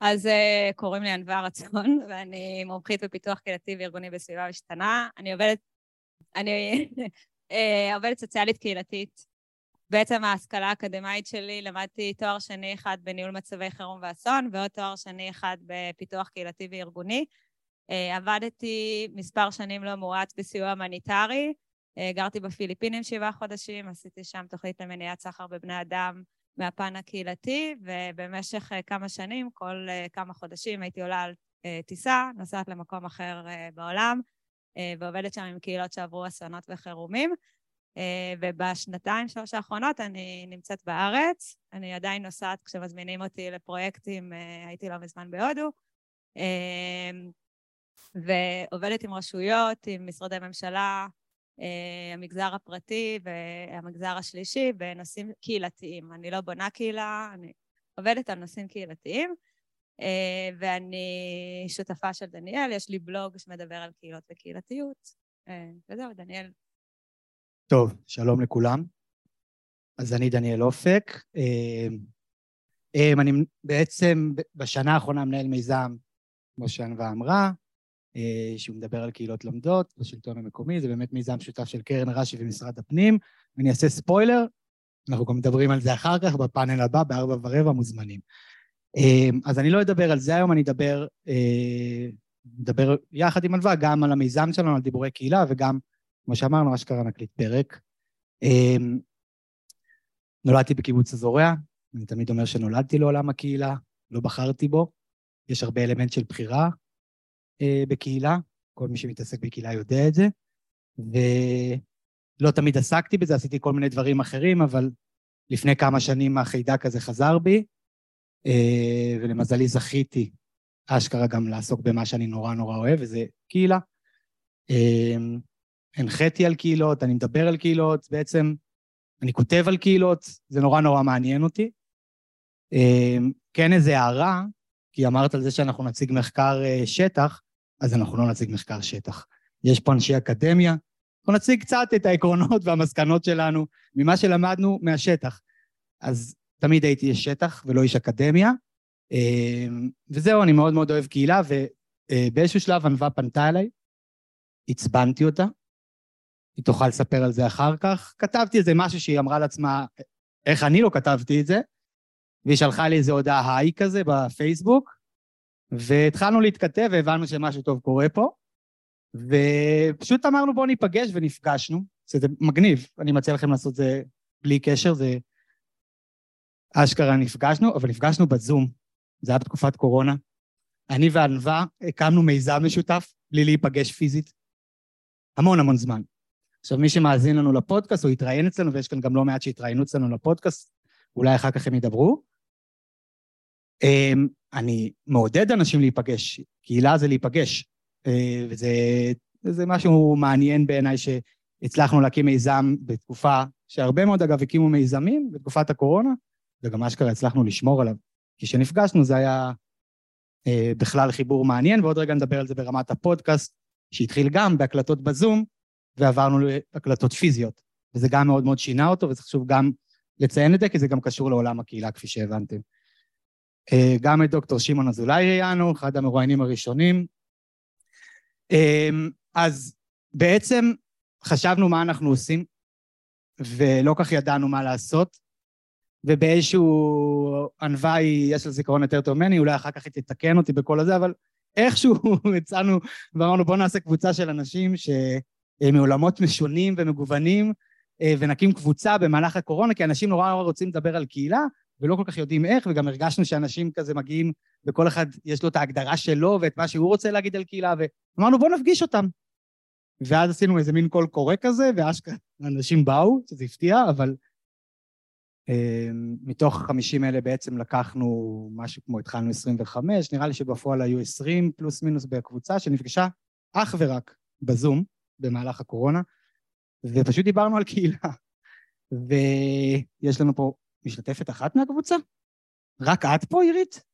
אז קוראים לי ענבה רצון, ואני מומחית בפיתוח קהילתי וארגוני בסביבה משתנה. אני עובדת סוציאלית קהילתית. בעצם ההשכלה האקדמית שלי, למדתי תואר שני אחד בניהול מצבי חירום ואסון, ועוד תואר שני אחד בפיתוח קהילתי וארגוני. עבדתי מספר שנים לא מועט בסיוע המניטרי, גרתי בפיליפינים 7 חודשים, עשיתי שם תוכנית למניעת סחר בבני אדם מהפן הקהילתי, ובמשך כמה שנים, כל כמה חודשים הייתי עולה על טיסה, נוסעת למקום אחר בעולם, ועובדת שם עם קהילות שעברו אסונות וחירומים, ובשנתיים, 3 האחרונות אני נמצאת בארץ, אני עדיין נוסעת כשמזמינים אותי לפרויקטים, הייתי לא מזמן בהודו, ועובדת עם רשויות, עם משרדי ממשלה, המגזר הפרטי והמגזר השלישי בנושאים קהילתיים. אני לא בונה קהילה, אני עובדת על נושאים קהילתיים, ואני שותפה של דניאל, יש לי בלוג שמדבר על קהילות וקהילתיות, וזהו, דניאל. טוב, שלום לכולם. אז אני דניאל אופק. אני בעצם בשנה האחרונה מנהל מיזם, כמו שענבה אמרה, שהוא מדבר על קהילות לומדות בשלטון המקומי, זה באמת מיזם שותף של קרן רש"י ומשרד הפנים, ואני אעשה ספוילר, אנחנו גם מדברים על זה אחר כך, בפאנל הבא, 4:15 מוזמנים. אז אני לא אדבר על זה היום, אני אדבר יחד עם ענבה, גם על המיזם שלנו, על דיבורי קהילה, וגם, כמו שאמרנו, אשכרה נקליט פרק. נולדתי בקיבוץ הזורע, אני תמיד אומר שנולדתי לעולם הקהילה, לא בחרתי בו, יש הרבה אלמנט של בחירה, בקהילה, כל מי שמתעסק בקהילה יודע את זה, ולא תמיד עסקתי בזה, עשיתי כל מיני דברים אחרים, אבל לפני כמה שנים החיידק הזה חזר בי, ולמזלי זכיתי אשכרה גם לעסוק במה שאני נורא אוהב, וזה קהילה. הנחיתי על קהילות, אני מדבר על קהילות, בעצם אני כותב על קהילות, זה נורא מעניין אותי. כן, איזו הערה, כי אמרת על זה שאנחנו נציג מחקר שטח, אז אנחנו לא נציג מחקר שטח. יש פה אנשי אקדמיה, אנחנו נציג קצת את העקרונות והמסקנות שלנו, ממה שלמדנו מהשטח. אז תמיד הייתי איש שטח ולא איש אקדמיה, וזהו, אני מאוד אוהב קהילה, ובאיזשהו שלב ענבה פנתה אליי, הצבנתי אותה, היא תוכל לספר על זה אחר כך, כתבתי איזה משהו שהיא אמרה לעצמה, איך אני לא כתבתי את זה, והיא שלחה לי איזו הודעה היי כזה בפייסבוק, והתחלנו להתכתב והבנו שמשהו טוב קורה פה, ופשוט אמרנו בואו ניפגש ונפגשנו, זה מגניב, אני מציע לכם לעשות זה בלי קשר, זה אשכרה נפגשנו, אבל נפגשנו בזום, זה היה בתקופת קורונה, אני וענבה הקמנו מיזם משותף, בלי להיפגש פיזית, המון זמן. עכשיו מי שמאזין לנו לפודקאסט, הוא יתראיין אצלנו, ויש כאן גם לא מעט שהתראיינו אצלנו לפודקאסט, אולי אחר כך הם ידברו. אני מעודד אנשים להיפגש, קהילה זה להיפגש, וזה משהו מעניין בעיניי שהצלחנו להקים מיזם בתקופה, שהרבה מאוד אגב הקימו מיזמים בתקופת הקורונה, וגם אשכרה הצלחנו לשמור עליו, כי כשנפגשנו זה היה בכלל חיבור מעניין, ועוד רגע נדבר על זה ברמת הפודקאסט, שהתחיל גם בהקלטות בזום, ועברנו להקלטות פיזיות, וזה גם מאוד שינה אותו, וזה חשוב גם, לציין את זה, כי זה גם קשור לעולם הקהילה, כפי שהבנתם. גם את דוקטור שימון אזולאי יאנו, אחד המרואיינים הראשונים. אז בעצם חשבנו מה אנחנו עושים, ולא כך ידענו מה לעשות, ובאיזשהו ענבה יש לה זיכרון יותר טוב ממני, אולי אחר כך היא תתקן אותי בכל הזה, אבל איכשהו הצענו, ואמרנו בואו נעשה קבוצה של אנשים שמעולמות משונים ומגוונים, ונקים קבוצה במהלך הקורונה, כי אנשים נורא רוצים לדבר על קהילה, ולא כל כך יודעים איך, וגם הרגשנו שאנשים כזה מגיעים, וכל אחד יש לו את ההגדרה שלו, ואת מה שהוא רוצה להגיד על קהילה, ואמרנו בואו נפגיש אותם. ואז עשינו איזה מין קול קורא כזה, ואנשים באו, שזה הפתיע, אבל מתוך 50 אלה בעצם לקחנו משהו כמו התחלנו 25, נראה לי שבפועל היו 20 פלוס מינוס בקבוצה, שנפגשה אך ורק בזום, במהלך הקורונה, ופשוט דיברנו על קהילה, ויש לנו פה משתתפת אחת מהקבוצה, רק את פה עירית,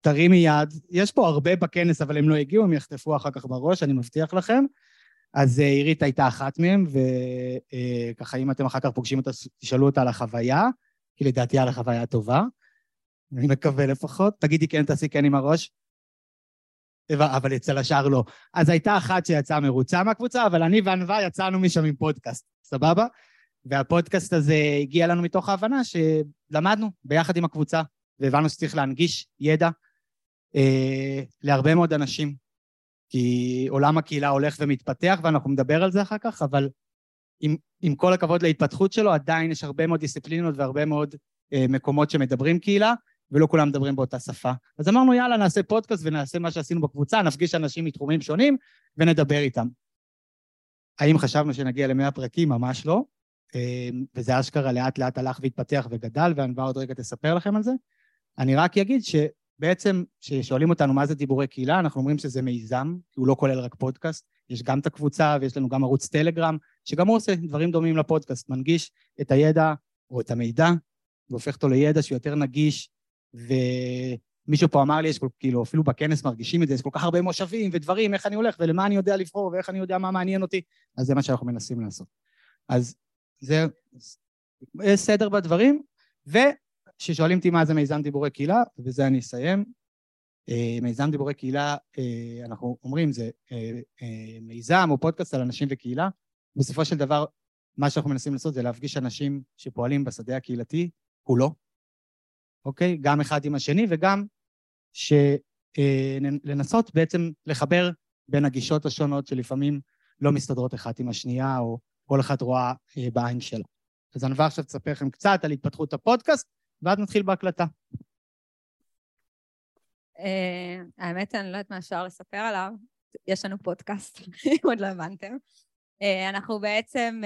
תרימי יד, יש פה הרבה בכנס אבל הם לא הגיעו, הם יחטפו אחר כך בראש, אני מבטיח לכם, אז עירית הייתה אחת מהם, וככה אם אתם אחר כך פוגשים אותה, תשאלו אותה על החוויה, כי לדעתי על החוויה הטובה, אני מקווה לפחות, תגידי כן, תעשי כן עם הראש, אבל אצל השאר לא. אז הייתה אחת שיצאה מרוצה מהקבוצה, אבל אני וענווה יצאנו משם עם פודקאסט, סבבה? והפודקאסט הזה הגיע לנו מתוך ההבנה שלמדנו ביחד עם הקבוצה, והבנו שצריך להנגיש ידע להרבה מאוד אנשים, כי עולם הקהילה הולך ומתפתח, ואנחנו מדבר על זה אחר כך, אבל עם כל הכבוד להתפתחות שלו, עדיין יש הרבה מאוד דיסציפלינות והרבה מאוד מקומות שמדברים קהילה, ולא כולם מדברים באותה שפה. אז אמרנו, יאללה, נעשה פודקאסט ונעשה מה שעשינו בקבוצה, נפגיש אנשים מתחומים שונים ונדבר איתם. האם חשבנו שנגיע ל100 פרקים? ממש לא. וזה אשכרה לאט לאט הלך והתפתח וגדל, ואנבא עוד רגע תספר לכם על זה. אני רק אגיד שבעצם, כששואלים אותנו מה זה דיבורי קהילה, אנחנו אומרים שזה מיזם, כי הוא לא כולל רק פודקאסט, יש גם את הקבוצה ויש לנו גם ערוץ טלגרם, שגם הוא עושה דברים דומים לפודקאסט, מנגיש את הידע או את המידע, והופך אותו לידע שיותר נגיש, ומישהו פה אמר לי, יש כאילו, אפילו בכנס מרגישים את זה, יש כל כך הרבה מושבים ודברים, איך אני הולך ולמה אני יודע לבחור ואיך אני יודע מה מעניין אותי, אז זה מה שאנחנו מנסים לעשות. אז זה סדר בדברים, וכששואלים אותי מה זה מיזם דיבורי קהילה, וזה אני אסיים, מיזם דיבורי קהילה, אנחנו אומרים, זה מיזם או פודקאסט על אנשים וקהילה, בסופו של דבר, מה שאנחנו מנסים לעשות זה להפגיש אנשים שפועלים בשדה הקהילתי, כולו, אוקיי? גם אחד עם השני, וגם לנסות בעצם לחבר בין הגישות השונות שלפעמים לא מסתדרות אחת עם השנייה, או כל אחת רואה בעין שלה. אז אני עכשיו אספר לכם קצת על התפתחות הפודקאסט, ועד נתחיל בהקלטה. האמת, אני לא יודעת מה אפשר לספר עליו, יש לנו פודקאסט, אם עוד לא הבנתם. אנחנו בעצם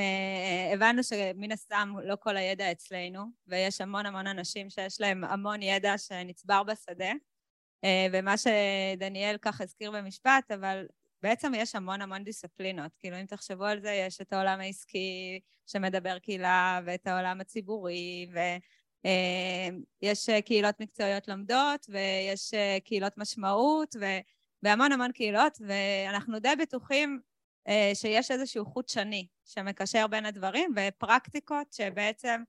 הבנו שמן הסתם לא כל הידע אצלנו, ויש המון המון אנשים שיש להם המון ידע שנצבר בשדה, ומה שדניאל כך הזכיר במשפט, אבל בעצם יש המון המון דיסציפלינות, כאילו אם תחשבו על זה, יש את העולם העסקי שמדבר קהילה, ואת העולם הציבורי, ויש קהילות מקצועיות לומדות, ויש קהילות משמעות, והמון המון קהילות, ואנחנו די בטוחים, שיש איזשהו חוט שני שמקשר בין הדברים, ופרקטיקות שבעצם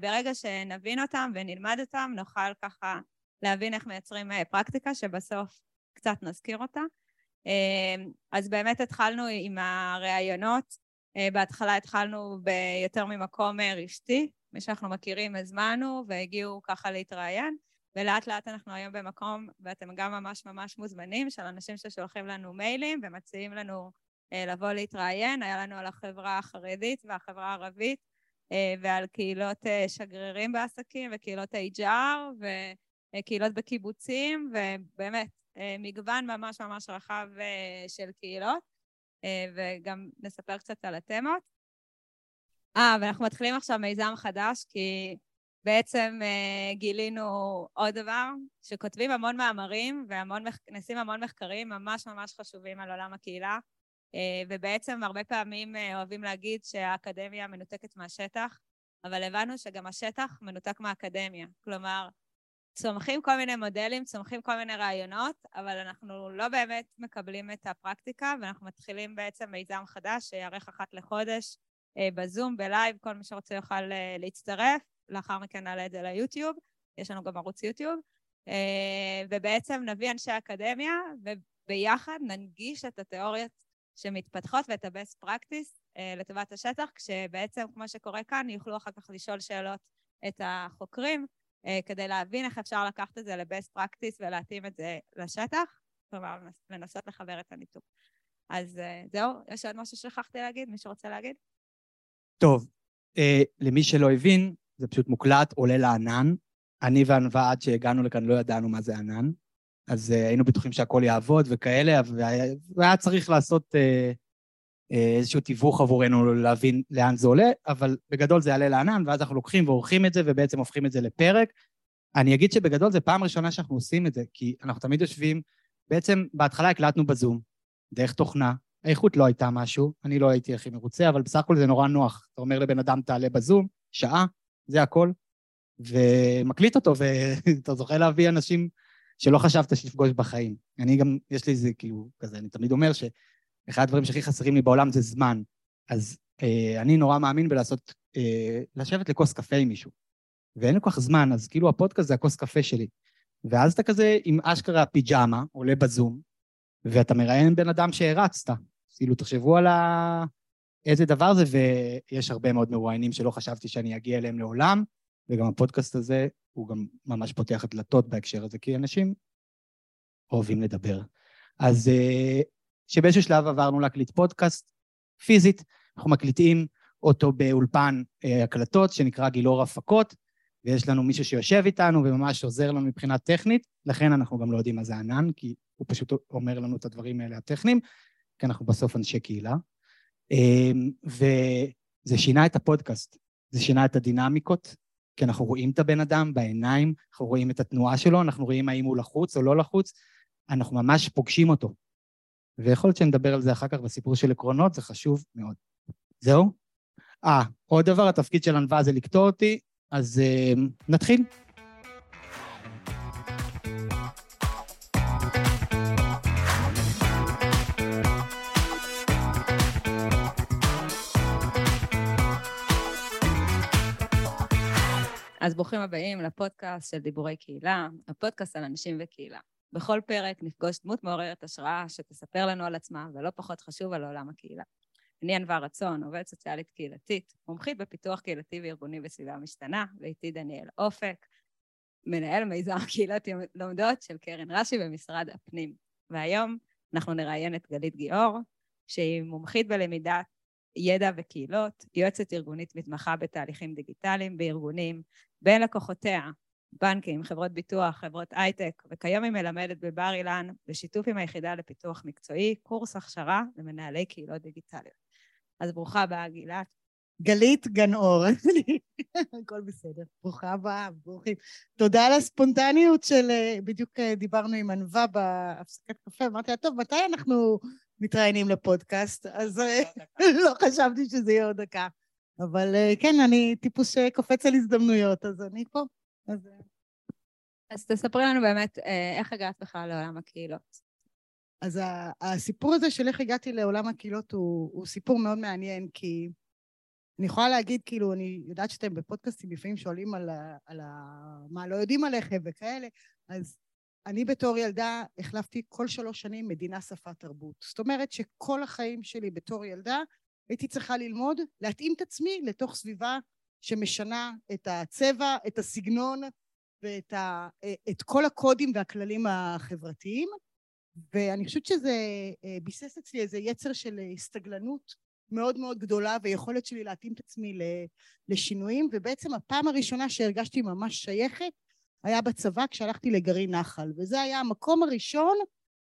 ברגע שנבין אותם ונלמד אותם, נוכל ככה להבין איך מייצרים פרקטיקה שבסוף קצת נזכיר אותה. אז באמת התחלנו עם הרעיונות, בהתחלה התחלנו ביותר ממקום רשתי, מי שאנחנו מכירים הזמנו והגיעו ככה להתראיין, ולאט לאט אנחנו היום במקום, ואתם גם ממש ממש מוזמנים, של אנשים ששולחים לנו מיילים ומציעים לנו לבוא להתראיין, היה לנו על החברה החרדית והחברה הערבית, ועל קהילות שגרירים בעסקים, וקהילות HR, וקהילות בקיבוצים, ובאמת, מגוון ממש ממש רחב של קהילות, וגם נספר קצת על התמות. ואנחנו מתחילים עכשיו מיזם חדש, כי בעצם גילינו עוד דבר, שכותבים המון מאמרים, ונעשים המון מחקרים ממש ממש חשובים על עולם הקהילה, ובעצם הרבה פעמים אוהבים להגיד שהאקדמיה מנותקת מהשטח, אבל הבנו שגם השטח מנותק מהאקדמיה. כלומר, צומחים כל מיני מודלים, צומחים כל מיני רעיונות, אבל אנחנו לא באמת מקבלים את הפרקטיקה, ואנחנו מתחילים בעצם מיזם חדש שיערך אחת לחודש בזום, בלייב, כל מי שרוצה יוכל להצטרף, לאחר מכן נעלה את זה ליוטיוב, יש לנו גם ערוץ יוטיוב, ובעצם נביא אנשי אקדמיה, וביחד ננגיש את התיאוריות, שמתפתחות ואת הבסט פרקטיס לטובת השטח, כשבעצם כמו שקורה כאן, יוכלו אחר כך לשאול שאלות את החוקרים, כדי להבין איך אפשר לקחת את זה לבסט פרקטיס ולהתאים את זה לשטח, כלומר, לנסות לחבר את הניתוק. אז זהו, יש עוד משהו ששכחתי להגיד, מי שרוצה להגיד? טוב, למי שלא הבין, זה פשוט מוקלט, עולה לענן. אני וענווה עד שהגענו לכאן לא ידענו מה זה ענן. אז היינו בטוחים שהכל יעבוד וכאלה, והיה צריך לעשות איזשהו תיווך עבורנו להבין לאן זה עולה, אבל בגדול זה יעלה לענן, ואז אנחנו לוקחים ועורכים את זה, ובעצם הופכים את זה לפרק. אני אגיד שבגדול זה פעם ראשונה שאנחנו עושים את זה, כי אנחנו תמיד יושבים, בעצם בהתחלה הקלטנו בזום, דרך תוכנה, האיכות לא הייתה משהו, אני לא הייתי הכי מרוצה, אבל בסך הכל זה נורא נוח. אתה אומר לבן אדם תעלה בזום, שעה, זה הכל, ומקליט אותו, ואתה זוכה להביא אנשים שלא חשבת שתפגוש בחיים. אני גם, יש לי זה כאילו כזה, אני תמיד אומר שאחד הדברים שהכי חסרים לי בעולם זה זמן, אז אני נורא מאמין בלעשות, לשבת לכוס קפה עם מישהו, ואין לו כך זמן, אז כאילו הפודקאסט זה הכוס קפה שלי. ואז אתה כזה עם אשכרה פיג'אמה, עולה בזום, ואתה מראיין בן אדם שהרצת. כאילו תחשבו על איזה דבר זה, ויש הרבה מאוד מרואיינים שלא חשבתי שאני אגיע אליהם לעולם, וגם הפודקאסט הזה הוא גם ממש פותח דלתות בהקשר הזה, כי אנשים אוהבים לדבר. אז שבאיזשהו שלב עברנו להקליט פודקאסט פיזית, אנחנו מקליטים אותו באולפן הקלטות, שנקרא גילור הפקות, ויש לנו מישהו שיושב איתנו וממש עוזר לנו מבחינה טכנית, לכן אנחנו גם לא יודעים מה זה ענן, כי הוא פשוט אומר לנו את הדברים האלה הטכניים, כי אנחנו בסוף אנשי קהילה, וזה שינה את הפודקאסט, זה שינה את הדינמיקות, כי אנחנו רואים את הבן אדם בעיניים, אנחנו רואים את התנועה שלו, אנחנו רואים האם הוא לחוץ או לא לחוץ, אנחנו ממש פוגשים אותו. ויכול להיות שנדבר על זה אחר כך בסיפור של עקרונות, זה חשוב מאוד. זהו? עוד דבר, התפקיד של ענבה זה לקטוע אותי, אז נתחיל. אז ברוכים הבאים לפודקאסט של דיבורי קהילה, הפודקאסט על אנשים וקהילה. בכל פרק נפגוש דמות מעוררת השראה שתספר לנו על עצמה, ולא פחות חשוב על עולם הקהילה. אני אנבא רצון, עובדת סוציאלית קהילתית, מומחית בפיתוח קהילתי וארגוני בסביבה משתנה, ואיתי דניאל אופק, מנהל מיזם קהילות לומדות של קרן רש"י במשרד הפנים. והיום אנחנו נראיין את גלית גיאור, שהיא מומחית בלמידת ידע וקהילות, יועצת ארגונית מתמחה בתהליכים דיגיטליים בארגונים, בין לקוחותיה, בנקים, חברות ביטוח, חברות הייטק, וכיום היא מלמדת בבר אילן, בשיתוף עם היחידה לפיתוח מקצועי, קורס הכשרה למנהלי קהילות דיגיטליות. אז ברוכה הבאה, גלית גנאור. הכל בסדר. ברוכה הבאה, ברוכים. תודה על הספונטניות של, בדיוק דיברנו עם ענבה בהפסקת קפה, אמרתי, טוב, מתי אנחנו מתראיינים לפודקאסט? אז לא חשבתי שזה יהיה עוד דקה. אבל כן, אני טיפוס שקופץ על הזדמנויות, אז אני פה. אז תספרי לנו באמת איך הגעת בכלל לעולם הקהילות. אז הסיפור הזה של איך הגעתי לעולם הקהילות הוא סיפור מאוד מעניין, כי אני יכולה להגיד, כאילו, אני יודעת שאתם בפודקאסטים לפעמים שואלים על מה לא יודעים עליכם וכאלה, אז אני בתור ילדה החלפתי כל 3 שנים מדינה, שפה, תרבות. זאת אומרת שכל החיים שלי בתור ילדה הייתי צריכה ללמוד, להתאים את עצמי לתוך סביבה שמשנה את הצבע, את הסגנון ואת את כל הקודים והכללים החברתיים, ואני חושבת שזה ביסס אצלי איזה יצר של הסתגלנות מאוד מאוד גדולה, ויכולת שלי להתאים את עצמי לשינויים, ובעצם הפעם הראשונה שהרגשתי ממש שייכת היה בצבא, כשהלכתי לגרעין נחל, וזה היה המקום הראשון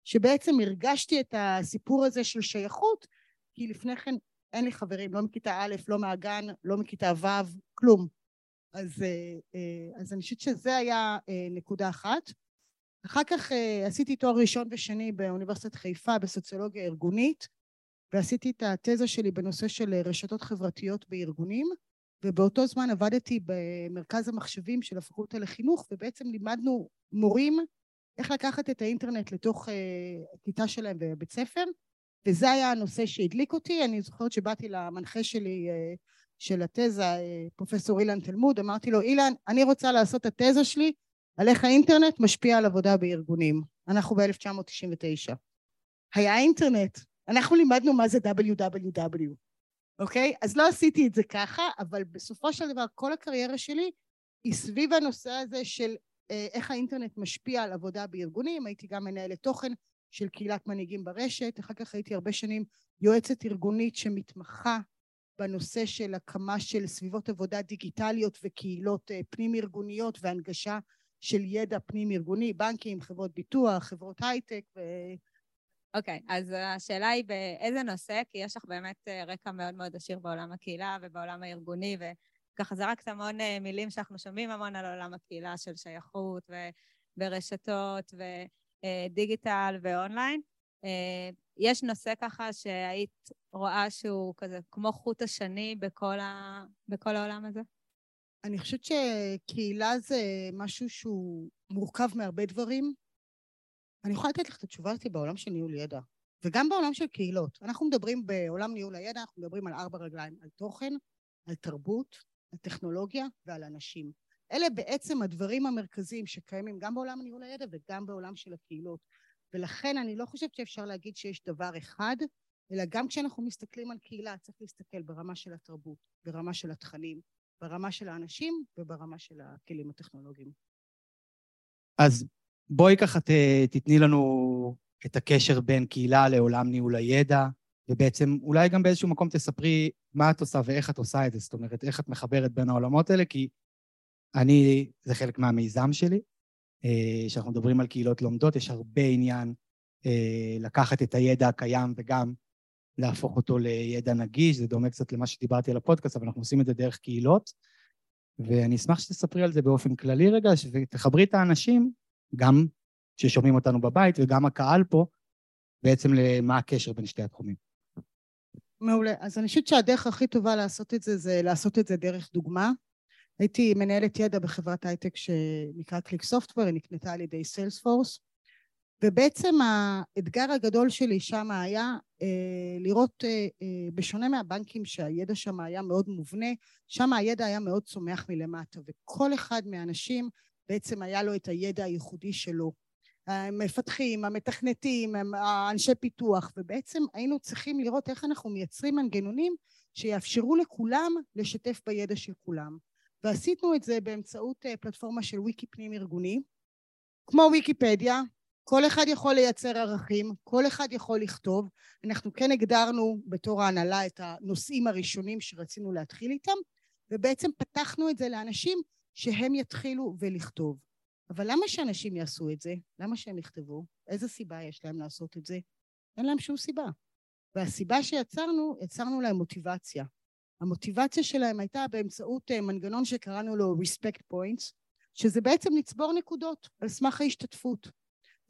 שבעצם הרגשתי את הסיפור הזה של שייכות, כי לפני כן אין לי חברים, לא מכיתה א', לא מהגן, לא מכיתה ו', כלום. אז אני חושבת שזה היה נקודה אחת. אחר כך עשיתי תואר ראשון ושני באוניברסיטת חיפה בסוציולוגיה ארגונית, ועשיתי את התזה שלי בנושא של רשתות חברתיות בארגונים, ובאותו זמן עבדתי במרכז המחשבים של הפקולטה לחינוך, ובעצם לימדנו מורים איך לקחת את האינטרנט לתוך הכיתה שלהם בבית ספר, וזה היה הנושא שהדליק אותי. אני זוכרת שבאתי למנחה שלי של התזה, פרופסור אילן תלמוד, אמרתי לו, אילן, אני רוצה לעשות את התזה שלי על איך האינטרנט משפיע על עבודה בארגונים. אנחנו ב-1999. היה אינטרנט, אנחנו לימדנו מה זה WWW, אוקיי? אז לא עשיתי את זה ככה, אבל בסופו של דבר כל הקריירה שלי היא סביב הנושא הזה של איך האינטרנט משפיע על עבודה בארגונים. הייתי גם מנהלת תוכן של קהילת מנהיגים ברשת, אחר כך הייתי הרבה שנים יועצת ארגונית שמתמחה בנושא של הקמה של סביבות עבודה דיגיטליות וקהילות פנים ארגוניות והנגשה של ידע פנים ארגוני, בנקים, חברות ביטוח, חברות הייטק. אוקיי, אז השאלה היא באיזה נושא, כי יש לך באמת רקע מאוד מאוד עשיר בעולם הקהילה ובעולם הארגוני, וככה זרקת המון מילים שאנחנו שומעים המון על עולם הקהילה של שייכות ורשתות דיגיטל ואונליין. יש נושא ככה שהיית רואה שהוא כזה כמו חוט השני בכל העולם הזה? אני חושבת שקהילה זה משהו שהוא מורכב מהרבה דברים. אני יכולה לתת לך את התשובה הזאת בעולם של ניהול ידע, וגם בעולם של קהילות. אנחנו מדברים בעולם ניהול הידע, אנחנו מדברים על 4 רגליים, על תוכן, על תרבות, על טכנולוגיה ועל אנשים. אלה בעצם הדברים המרכזיים שקיימים גם בעולם ניהול הידע וגם בעולם של הקהילות. ולכן אני לא חושבת שאפשר להגיד שיש דבר אחד, אלא גם כשאנחנו מסתכלים על קהילה, צריך להסתכל ברמה של התרבות, ברמה של התכנים, ברמה של האנשים וברמה של הכלים הטכנולוגיים. אז בואי ככה תתני לנו את הקשר בין קהילה לעולם ניהול הידע, ובעצם אולי גם באיזשהו מקום תספרי מה את עושה ואיך את עושה את זה, זאת אומרת, איך את מחברת בין העולמות האלה, כי אני, זה חלק מהמיזם שלי, שאנחנו מדברים על קהילות לומדות, יש הרבה עניין לקחת את הידע הקיים וגם להפוך אותו לידע נגיש, זה דומה קצת למה שדיברתי על הפודקאסט, אבל אנחנו עושים את זה דרך קהילות, ואני אשמח שתספרי על זה באופן כללי רגע, ותחברי את האנשים, גם ששומעים אותנו בבית וגם הקהל פה, בעצם למה הקשר בין שתי התחומים. מעולה, אז אני חושבת שהדרך הכי טובה לעשות את זה, זה לעשות את זה דרך דוגמה. הייתי מנהלת ידע בחברת הייטק שנקרא Click Software, היא נקנתה על ידי Salesforce, ובעצם האתגר הגדול שלי שם היה לראות, בשונה מהבנקים שהידע שם היה מאוד מובנה, שם הידע היה מאוד צומח מלמטה, וכל אחד מהאנשים בעצם היה לו את הידע הייחודי שלו. המפתחים, המתכנתים, האנשי פיתוח, ובעצם היינו צריכים לראות איך אנחנו מייצרים מנגנונים שיאפשרו לכולם לשתף בידע של כולם. ועשינו את זה באמצעות פלטפורמה של ויקי פנים ארגוני, כמו ויקיפדיה, כל אחד יכול לייצר ערכים, כל אחד יכול לכתוב, אנחנו כן הגדרנו בתור ההנהלה את הנושאים הראשונים שרצינו להתחיל איתם, ובעצם פתחנו את זה לאנשים שהם יתחילו ולכתוב. אבל למה שאנשים יעשו את זה? למה שהם יכתבו? איזה סיבה יש להם לעשות את זה? אין להם שום סיבה. והסיבה שיצרנו, יצרנו להם מוטיבציה. המוטיבציה שלהם הייתה באמצעות מנגנון שקראנו לו Respect Points, שזה בעצם לצבור נקודות על סמך ההשתתפות.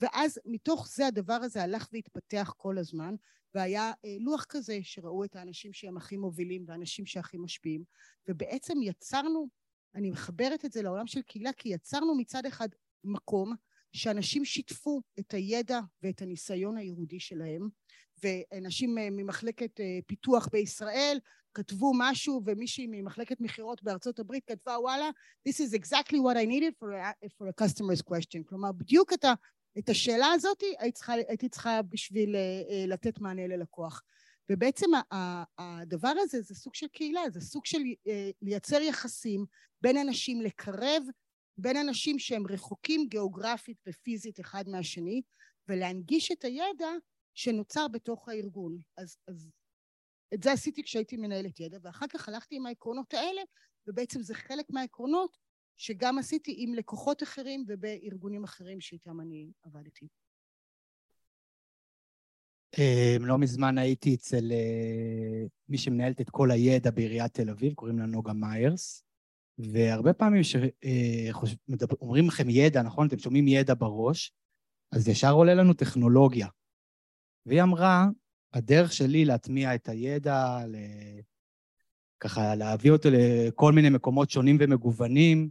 ואז מתוך זה הדבר הזה הלך והתפתח כל הזמן, והיה לוח כזה שראו את האנשים שהם הכי מובילים והאנשים שהכי משפיעים, ובעצם יצרנו, אני מחברת את זה לעולם של קהילה, כי יצרנו מצד אחד מקום שאנשים שיתפו את הידע ואת הניסיון היהודי שלהם, ואנשים ממחלקת פיתוח בישראל כתבו משהו, ומישהי ממחלקת מחירות בארצות הברית כתבה, וואלה, this is exactly what I needed for a customer's question. כלומר, בדיוק את השאלה הזאת הייתי צריכה בשביל לתת מענה ללקוח. ובעצם הדבר הזה זה סוג של קהילה, זה סוג של לייצר יחסים בין אנשים, לקרב בין אנשים שהם רחוקים גיאוגרפית ופיזית אחד מהשני, ולהנגיש את הידע שנוצר בתוך הארגון. אז את זה עשיתי כשהייתי מנהלת ידע, ואחר כך הלכתי עם העקרונות האלה, ובעצם זה חלק מהעקרונות שגם עשיתי עם לקוחות אחרים ובארגונים אחרים שאיתם אני עבדתי. לא מזמן הייתי אצל מי שמנהלת את כל הידע בעיריית תל אביב, קוראים לה נוגה מיירס, והרבה פעמים שאומרים לכם ידע, נכון? אתם שומעים ידע בראש, אז ישר עולה לנו טכנולוגיה. והיא אמרה, הדרך שלי להטמיע את הידע, ככה להביא אותו לכל מיני מקומות שונים ומגוונים,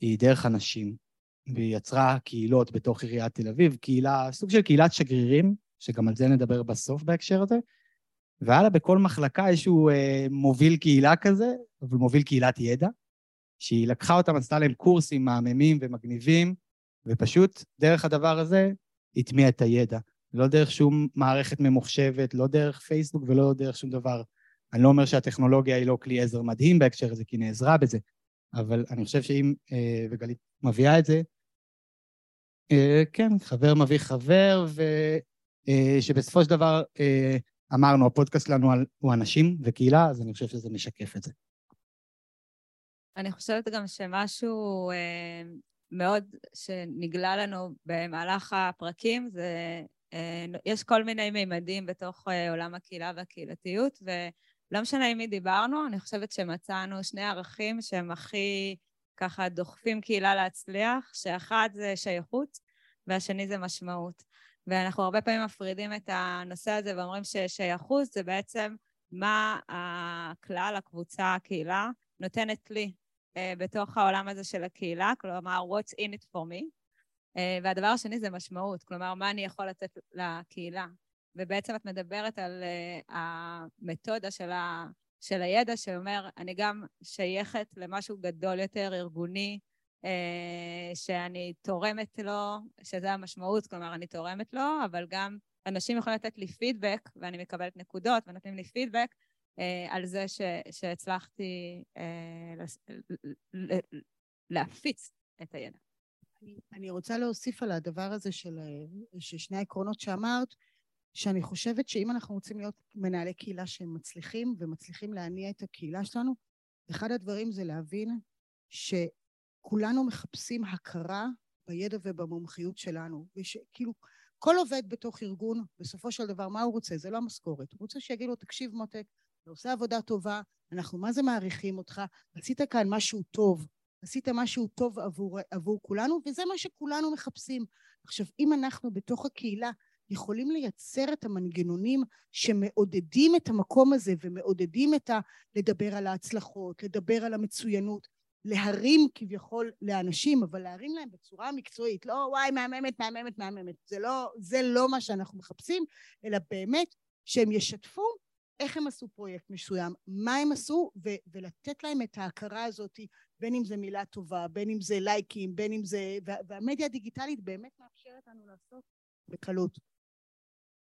היא דרך אנשים. והיא יצרה קהילות בתוך עיריית תל אביב, קהילה, סוג של קהילת שגרירים, שגם על זה נדבר בסוף בהקשר הזה, והלאה בכל מחלקה איזשהו מוביל קהילה כזה, אבל מוביל קהילת ידע, שהיא לקחה אותם, עשתה להם קורסים מעממים ומגניבים, ופשוט דרך הדבר הזה התמיע את הידע. לא דרך שום מערכת ממוחשבת, לא דרך פייסבוק ולא דרך שום דבר. אני לא אומר שהטכנולוגיה היא לא כלי עזר מדהים בהקשר הזה, כי נעזרה בזה, אבל אני חושב שאם, וגלית מביאה את זה, כן, חבר מביא חבר, שבסופו של דבר אמרנו, הפודקאסט שלנו הוא אנשים וקהילה, אז אני חושב שזה משקף את זה. אני חושבת גם שמשהו מאוד שנגלה לנו במהלך הפרקים, זה יש כל מיני מימדים בתוך עולם הקהילה והקהילתיות, ולא משנה עם מי דיברנו, אני חושבת שמצאנו שני ערכים שהם הכי ככה דוחפים קהילה להצליח, שאחד זה שייכות והשני זה משמעות. ואנחנו הרבה פעמים מפרידים את הנושא הזה ואומרים ששייכות זה בעצם מה הכלל, הקבוצה, הקהילה נותנת לי בתוך העולם הזה של הקהילה, כלומר what's in it for me, והדבר השני זה משמעות, כלומר מה אני יכול לתת לקהילה, ובעצם את מדברת על המתודה של של הידע שאומר, אני גם שייכת למשהו גדול יותר, ארגוני, שאני תורמת לו, שזה המשמעות, כלומר אני תורמת לו, אבל גם אנשים יכולים לתת לי פידבק, ואני מקבלת נקודות ונותנים לי פידבק, על זה שהצלחתי להפיץ את הידע. אני רוצה להוסיף על הדבר הזה של שני העקרונות שאמרת, שאני חושבת שאם אנחנו רוצים להיות מנהלי קהילה שהם מצליחים, ומצליחים להניע את הקהילה שלנו, אחד הדברים זה להבין שכולנו מחפשים הכרה בידע ובמומחיות שלנו, ושכאילו כל עובד בתוך ארגון, בסופו של דבר מה הוא רוצה? זה לא המשכורת, הוא רוצה שיגיד לו תקשיב מותק, אתה עושה עבודה טובה, אנחנו מה זה מעריכים אותך, עשית כאן משהו טוב, עשית משהו טוב עבור כולנו, וזה מה שכולנו מחפשים. עכשיו, אם אנחנו בתוך הקהילה יכולים לייצר את המנגנונים שמעודדים את המקום הזה, ומעודדים את לדבר על ההצלחות, לדבר על המצוינות, להרים כביכול לאנשים, אבל להרים להם בצורה מקצועית, לא וואי מהממת, מהממת, מהממת, זה לא מה שאנחנו מחפשים, אלא באמת שהם ישתפו איך הם עשו פרויקט מסוים, מה הם עשו, ולתת להם את ההכרה הזאת, בין אם זה מילה טובה, בין אם זה לייקים, בין אם זה, והמדיה הדיגיטלית באמת מאפשרת לנו לעשות בקלות.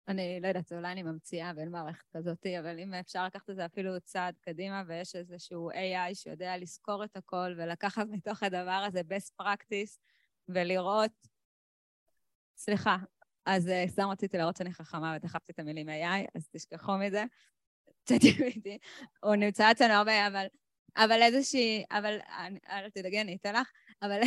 אני לא יודעת, אולי אני ממציאה בין מערכת הזאת, אבל אם אפשר לקחת את זה אפילו צעד קדימה, ויש איזשהו AI שיודע לזכור את הכל, ולקחת מתוך הדבר הזה best practice, ולראות, סליחה, אז סתם רציתי לראות שאני חכמה, ותחפתי את המילים AI, אז תשכחו מזה, ChatGPT, הוא נמצא אצלנו הרבה, אבל איזושהי, אבל, אל תדאגי, אני אתן לך, אבל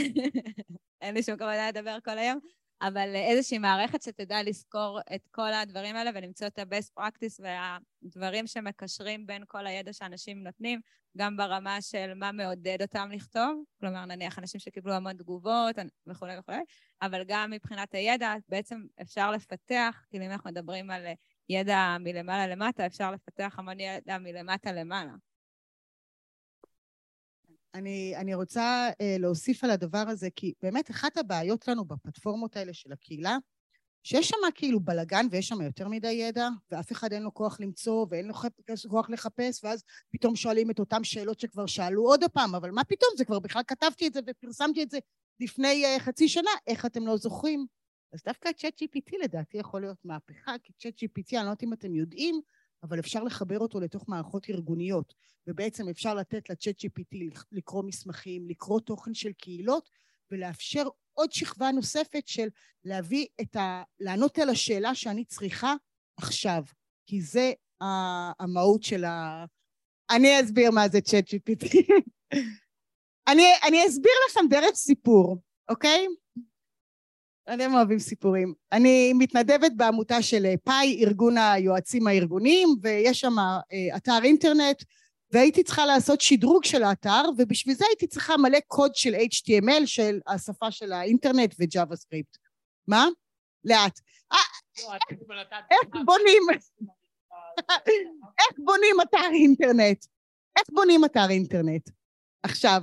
אין לי שום כוונה לדבר כל היום, אבל איזושהי מערכת שתדע לזכור את כל הדברים האלה, ולמצוא את ה-best practice, והדברים שמקשרים בין כל הידע שאנשים נותנים, גם ברמה של מה מעודד אותם לכתוב, כלומר נניח אנשים שקיבלו המון תגובות וכו' וכו', אבל גם מבחינת הידע בעצם אפשר לפתח, כי אם אנחנו מדברים על ידע מלמעלה למטה, אפשר לפתח המון ידע מלמטה למעלה. אני רוצה להוסיף על הדבר הזה, כי באמת אחת הבעיות לנו בפלטפורמות האלה של הקהילה, שיש שם כאילו בלגן ויש שם יותר מדי ידע, ואף אחד אין לו כוח למצוא ואין לו כוח לחפש, ואז פתאום שואלים את אותם שאלות שכבר שאלו עוד הפעם, אבל מה פתאום? זה כבר בכלל כתבתי את זה ופרסמתי את זה לפני חצי שנה, איך אתם לא זוכרים? אז דווקא ChatGPT לדעתי יכול להיות מהפכה, כי ChatGPT, אני לא יודעת אם אתם יודעים, אבל אפשר לחבר אותו לתוך מערכות ארגוניות, ובעצם אפשר לתת ל-ChatGPT לקרוא מסמכים, לקרוא תוכן של קהילות, ולאפשר עוד שכבה נוספת של להביא את לענות על השאלה שאני צריכה עכשיו, כי זה המהות של אני אסביר מה זה ChatGPT. אני אסביר לכם דרך סיפור, אוקיי? אתם אוהבים סיפורים. אני מתנדבת בעמותה של פאי, ארגון היועצים הארגוניים, ויש שם אתר אינטרנט, והייתי צריכה לעשות שדרוג של האתר, ובשביל זה הייתי צריכה מלא קוד של HTML, של השפה של האינטרנט וג'אווה סקריפט. מה? לאט. איך בונים אתר אינטרנט? איך בונים אתר אינטרנט? עכשיו,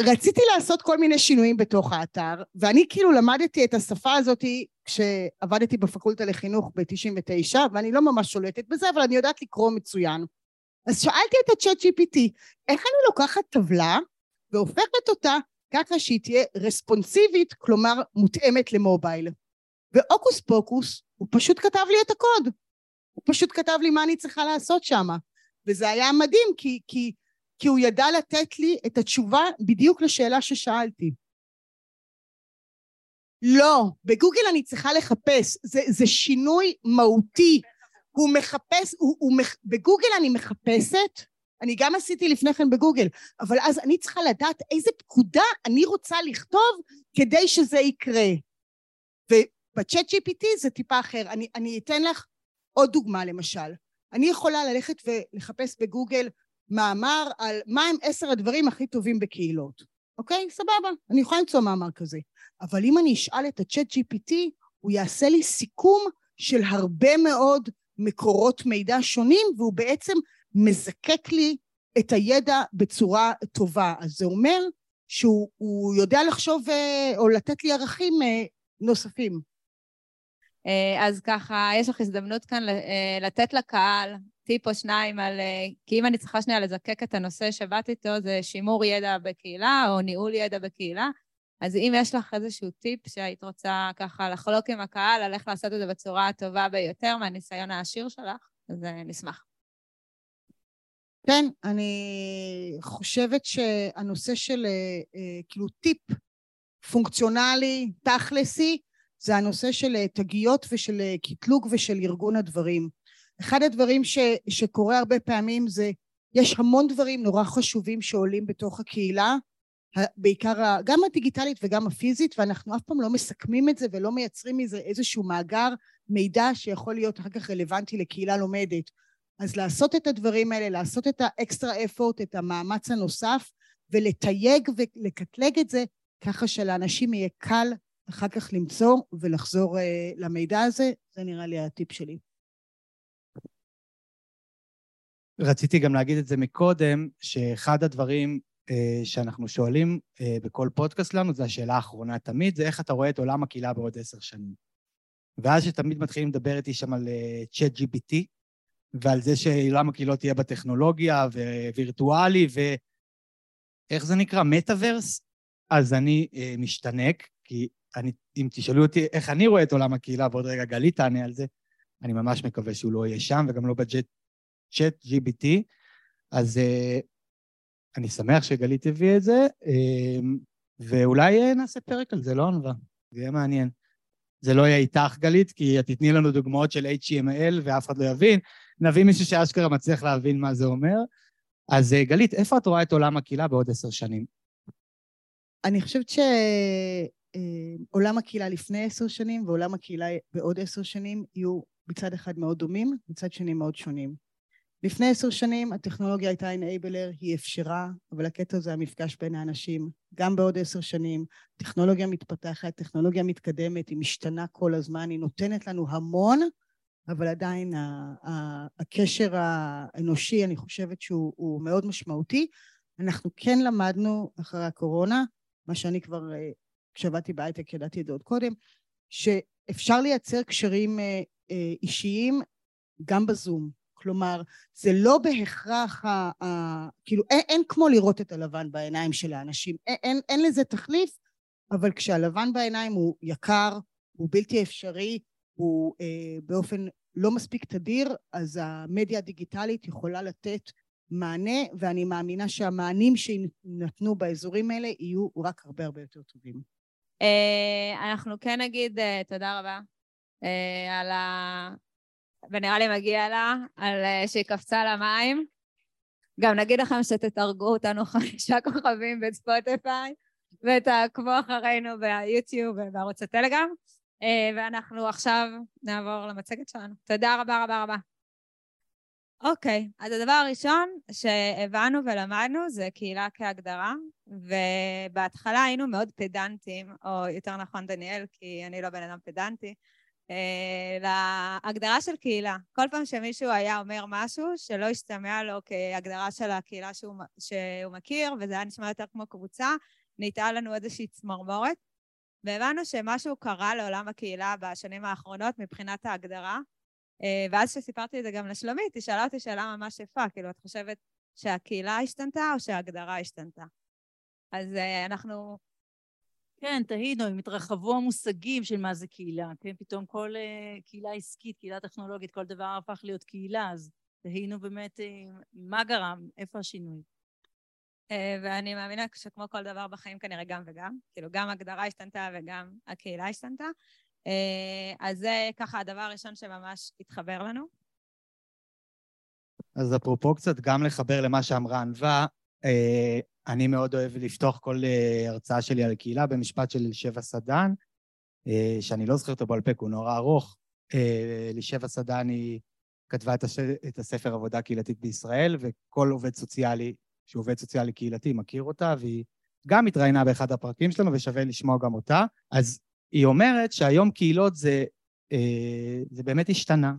רציתי לעשות כל מיני שינויים בתוך האתר, ואני כאילו למדתי את השפה הזאת כשעבדתי בפקולטה לחינוך ב-99, ואני לא ממש שולטת בזה, אבל אני יודעת לקרוא מצוין. אז שאלתי את ה-ChatGPT, איך אני לוקחת טבלה והופכת אותה ככה שהיא תהיה רספונסיבית, כלומר מותאמת למובייל. ואוקוס פוקוס, הוא פשוט כתב לי את הקוד. הוא פשוט כתב לי מה אני צריכה לעשות שם. וזה היה מדהים, כי הוא ידע לתת לי את התשובה בדיוק לשאלה ששאלתי. לא, בגוגל אני צריכה לחפש, זה שינוי מהותי, הוא מחפש, בגוגל אני מחפשת, אני גם עשיתי לפני כן בגוגל, אבל אז אני צריכה לדעת איזה פקודה אני רוצה לכתוב כדי שזה יקרה. ובצ'אט-GPT זה טיפה אחר, אני אתן לך עוד דוגמה למשל, אני יכולה ללכת ולחפש בגוגל, מאמר על מה הם 10 הדברים הכי טובים בקהילות. אוקיי? סבבה. אני יכולה למצוא מאמר כזה. אבל אם אני אשאל את ה-ChatGPT, הוא יעשה לי סיכום של הרבה מאוד מקורות מידע שונים, והוא בעצם מזקק לי את הידע בצורה טובה. אז זה אומר שהוא יודע לחשוב או לתת לי ערכים נוספים. אז ככה, יש לך הזדמנות כאן לתת לקהל טיפ או שניים על, כי אם אני צריכה שנייה לזקק את הנושא שבאת איתו, זה שימור ידע בקהילה או ניהול ידע בקהילה, אז אם יש לך איזשהו טיפ שהיית רוצה ככה לחלוק עם הקהל, הלך לעשות את זה בצורה הטובה ביותר מהניסיון העשיר שלך, אז נשמח. כן, אני חושבת שהנושא של כאילו טיפ פונקציונלי, תכלסי, זה הנושא של תגיות ושל קטלוג ושל ארגון הדברים. אחד הדברים שקורה הרבה פעמים זה, יש המון דברים נורא חשובים שעולים בתוך הקהילה, בעיקר גם הדיגיטלית וגם הפיזית, ואנחנו אף פעם לא מסכמים את זה ולא מייצרים מזה איזשהו מאגר מידע שיכול להיות אחר כך רלוונטי לקהילה לומדת. אז לעשות את הדברים האלה, לעשות את האקסטרה אפורט, את המאמץ הנוסף, ולתייג ולקטלג את זה, ככה שלאנשים יהיה קל אחר כך למצוא ולחזור למידע הזה. זה נראה לי הטיפ שלי. רציתי גם להגיד את זה מקודם, שאחד הדברים שאנחנו שואלים בכל פודקאסט לנו, זו השאלה האחרונה תמיד, זה איך אתה רואה את עולם הקהילה בעוד 10 שנים. ואז שתמיד מתחילים לדבר איתי שם על ChatGPT, ועל זה שעולם הקהילות תהיה בטכנולוגיה ווירטואלי, ואיך זה נקרא? מטאברס? אז אני משתנק, כי אם תשאלו אותי איך אני רואה את עולם הקהילה, ועוד רגע גלית תענה על זה, אני ממש מקווה שהוא לא יהיה שם, וגם לא ב-ChatGPT, אז אני שמח שגלית הביא את זה, ואולי נעשה פרק על זה, לא ענווה, זה יהיה מעניין. זה לא יהיה איתך גלית, כי את תתני לנו דוגמאות של HTML ואף אחד לא יבין, נביא מישהו שאשכרה מצליח להבין מה זה אומר. אז גלית, איפה את רואה את עולם הקהילה בעוד 10 שנים? אני חושבת שעולם הקהילה לפני 10 שנים, ועולם הקהילה בעוד 10 שנים, יהיו מצד אחד מאוד דומים, מצד שני מאוד שונים. לפני 10 שנים הטכנולוגיה הייתה enabler, היא אפשרה, אבל הקטע זה המפגש בין האנשים. גם בעוד 10 שנים, טכנולוגיה מתפתחת, טכנולוגיה מתקדמת, היא משתנה כל הזמן, היא נותנת לנו המון, אבל עדיין הקשר האנושי, אני חושבת שהוא מאוד משמעותי. אנחנו כן למדנו אחרי הקורונה, מה שאני כבר כשבאתי בהייטק, ידעתי את זה עוד קודם, שאפשר לייצר קשרים אישיים גם בזום. כלומר, זה לא בהכרח, כאילו, אין כמו לראות את הלבן בעיניים של האנשים, אין לזה תחליף, אבל כשהלבן בעיניים הוא יקר, הוא בלתי אפשרי, הוא באופן לא מספיק תדיר, אז המדיה הדיגיטלית יכולה לתת מענה, ואני מאמינה שהמענים שנתנו באזורים האלה יהיו רק הרבה הרבה יותר טובים. אנחנו כן נגיד תודה רבה על ונראה לי מגיע לה, על שהיא קפצה למים. גם נגיד לכם שתתרגו אותנו 5 כוכבים בספוטיפיי, ותעקבו אחרינו ביוטיוב ובערוץ הטלגרם, ואנחנו עכשיו נעבור למצגת שלנו. תודה רבה רבה רבה. אוקיי, אז הדבר הראשון שהבנו ולמדנו זה קהילה כהגדרה, ובהתחלה היינו מאוד פדנטים, או יותר נכון דניאל, כי אני לא בן אדם פדנטי, להגדרה של קהילה. כל פעם שמישהו היה אומר משהו שלא השתמע לו כהגדרה של הקהילה שהוא מכיר, וזה היה נשמע יותר כמו קבוצה, ניתנה לנו איזושהי צמרמורת, והבנו שמשהו קרה לעולם הקהילה בשנים האחרונות מבחינת ההגדרה, ואז שסיפרתי את זה גם לשלומית, היא שאלה אותי שאלה ממש יפה, כאילו את חושבת שהקהילה השתנתה או שההגדרה השתנתה? אז אנחנו... כן, תהינו, אם התרחבו המושגים של מה זה קהילה, כן, פתאום כל קהילה עסקית, קהילה טכנולוגית, כל דבר הפך להיות קהילה, אז תהינו באמת מה גרם, איפה השינוי. ואני מאמינה שכמו כל דבר בחיים כנראה גם וגם, כאילו גם ההגדרה השתנתה וגם הקהילה השתנתה, אז זה ככה הדבר הראשון שממש התחבר לנו. אז אפרופו קצת גם לחבר למה שאמרה ענווה, אני מאוד אוהב לפתוח כל הרצאה שלי על הקהילה במשפט של שבע סדן, שאני לא זוכר אותו בעל פה, הוא נורא ארוך. לשבע סדן היא כתבה את הספר עבודה קהילתית בישראל, וכל עובד סוציאלי, שהוא עובד סוציאלי קהילתי, מכיר אותה, והיא גם התראיינה באחד הפרקים שלנו, ושווה לשמוע גם אותה. אז היא אומרת שהיום קהילות זה באמת השתנה,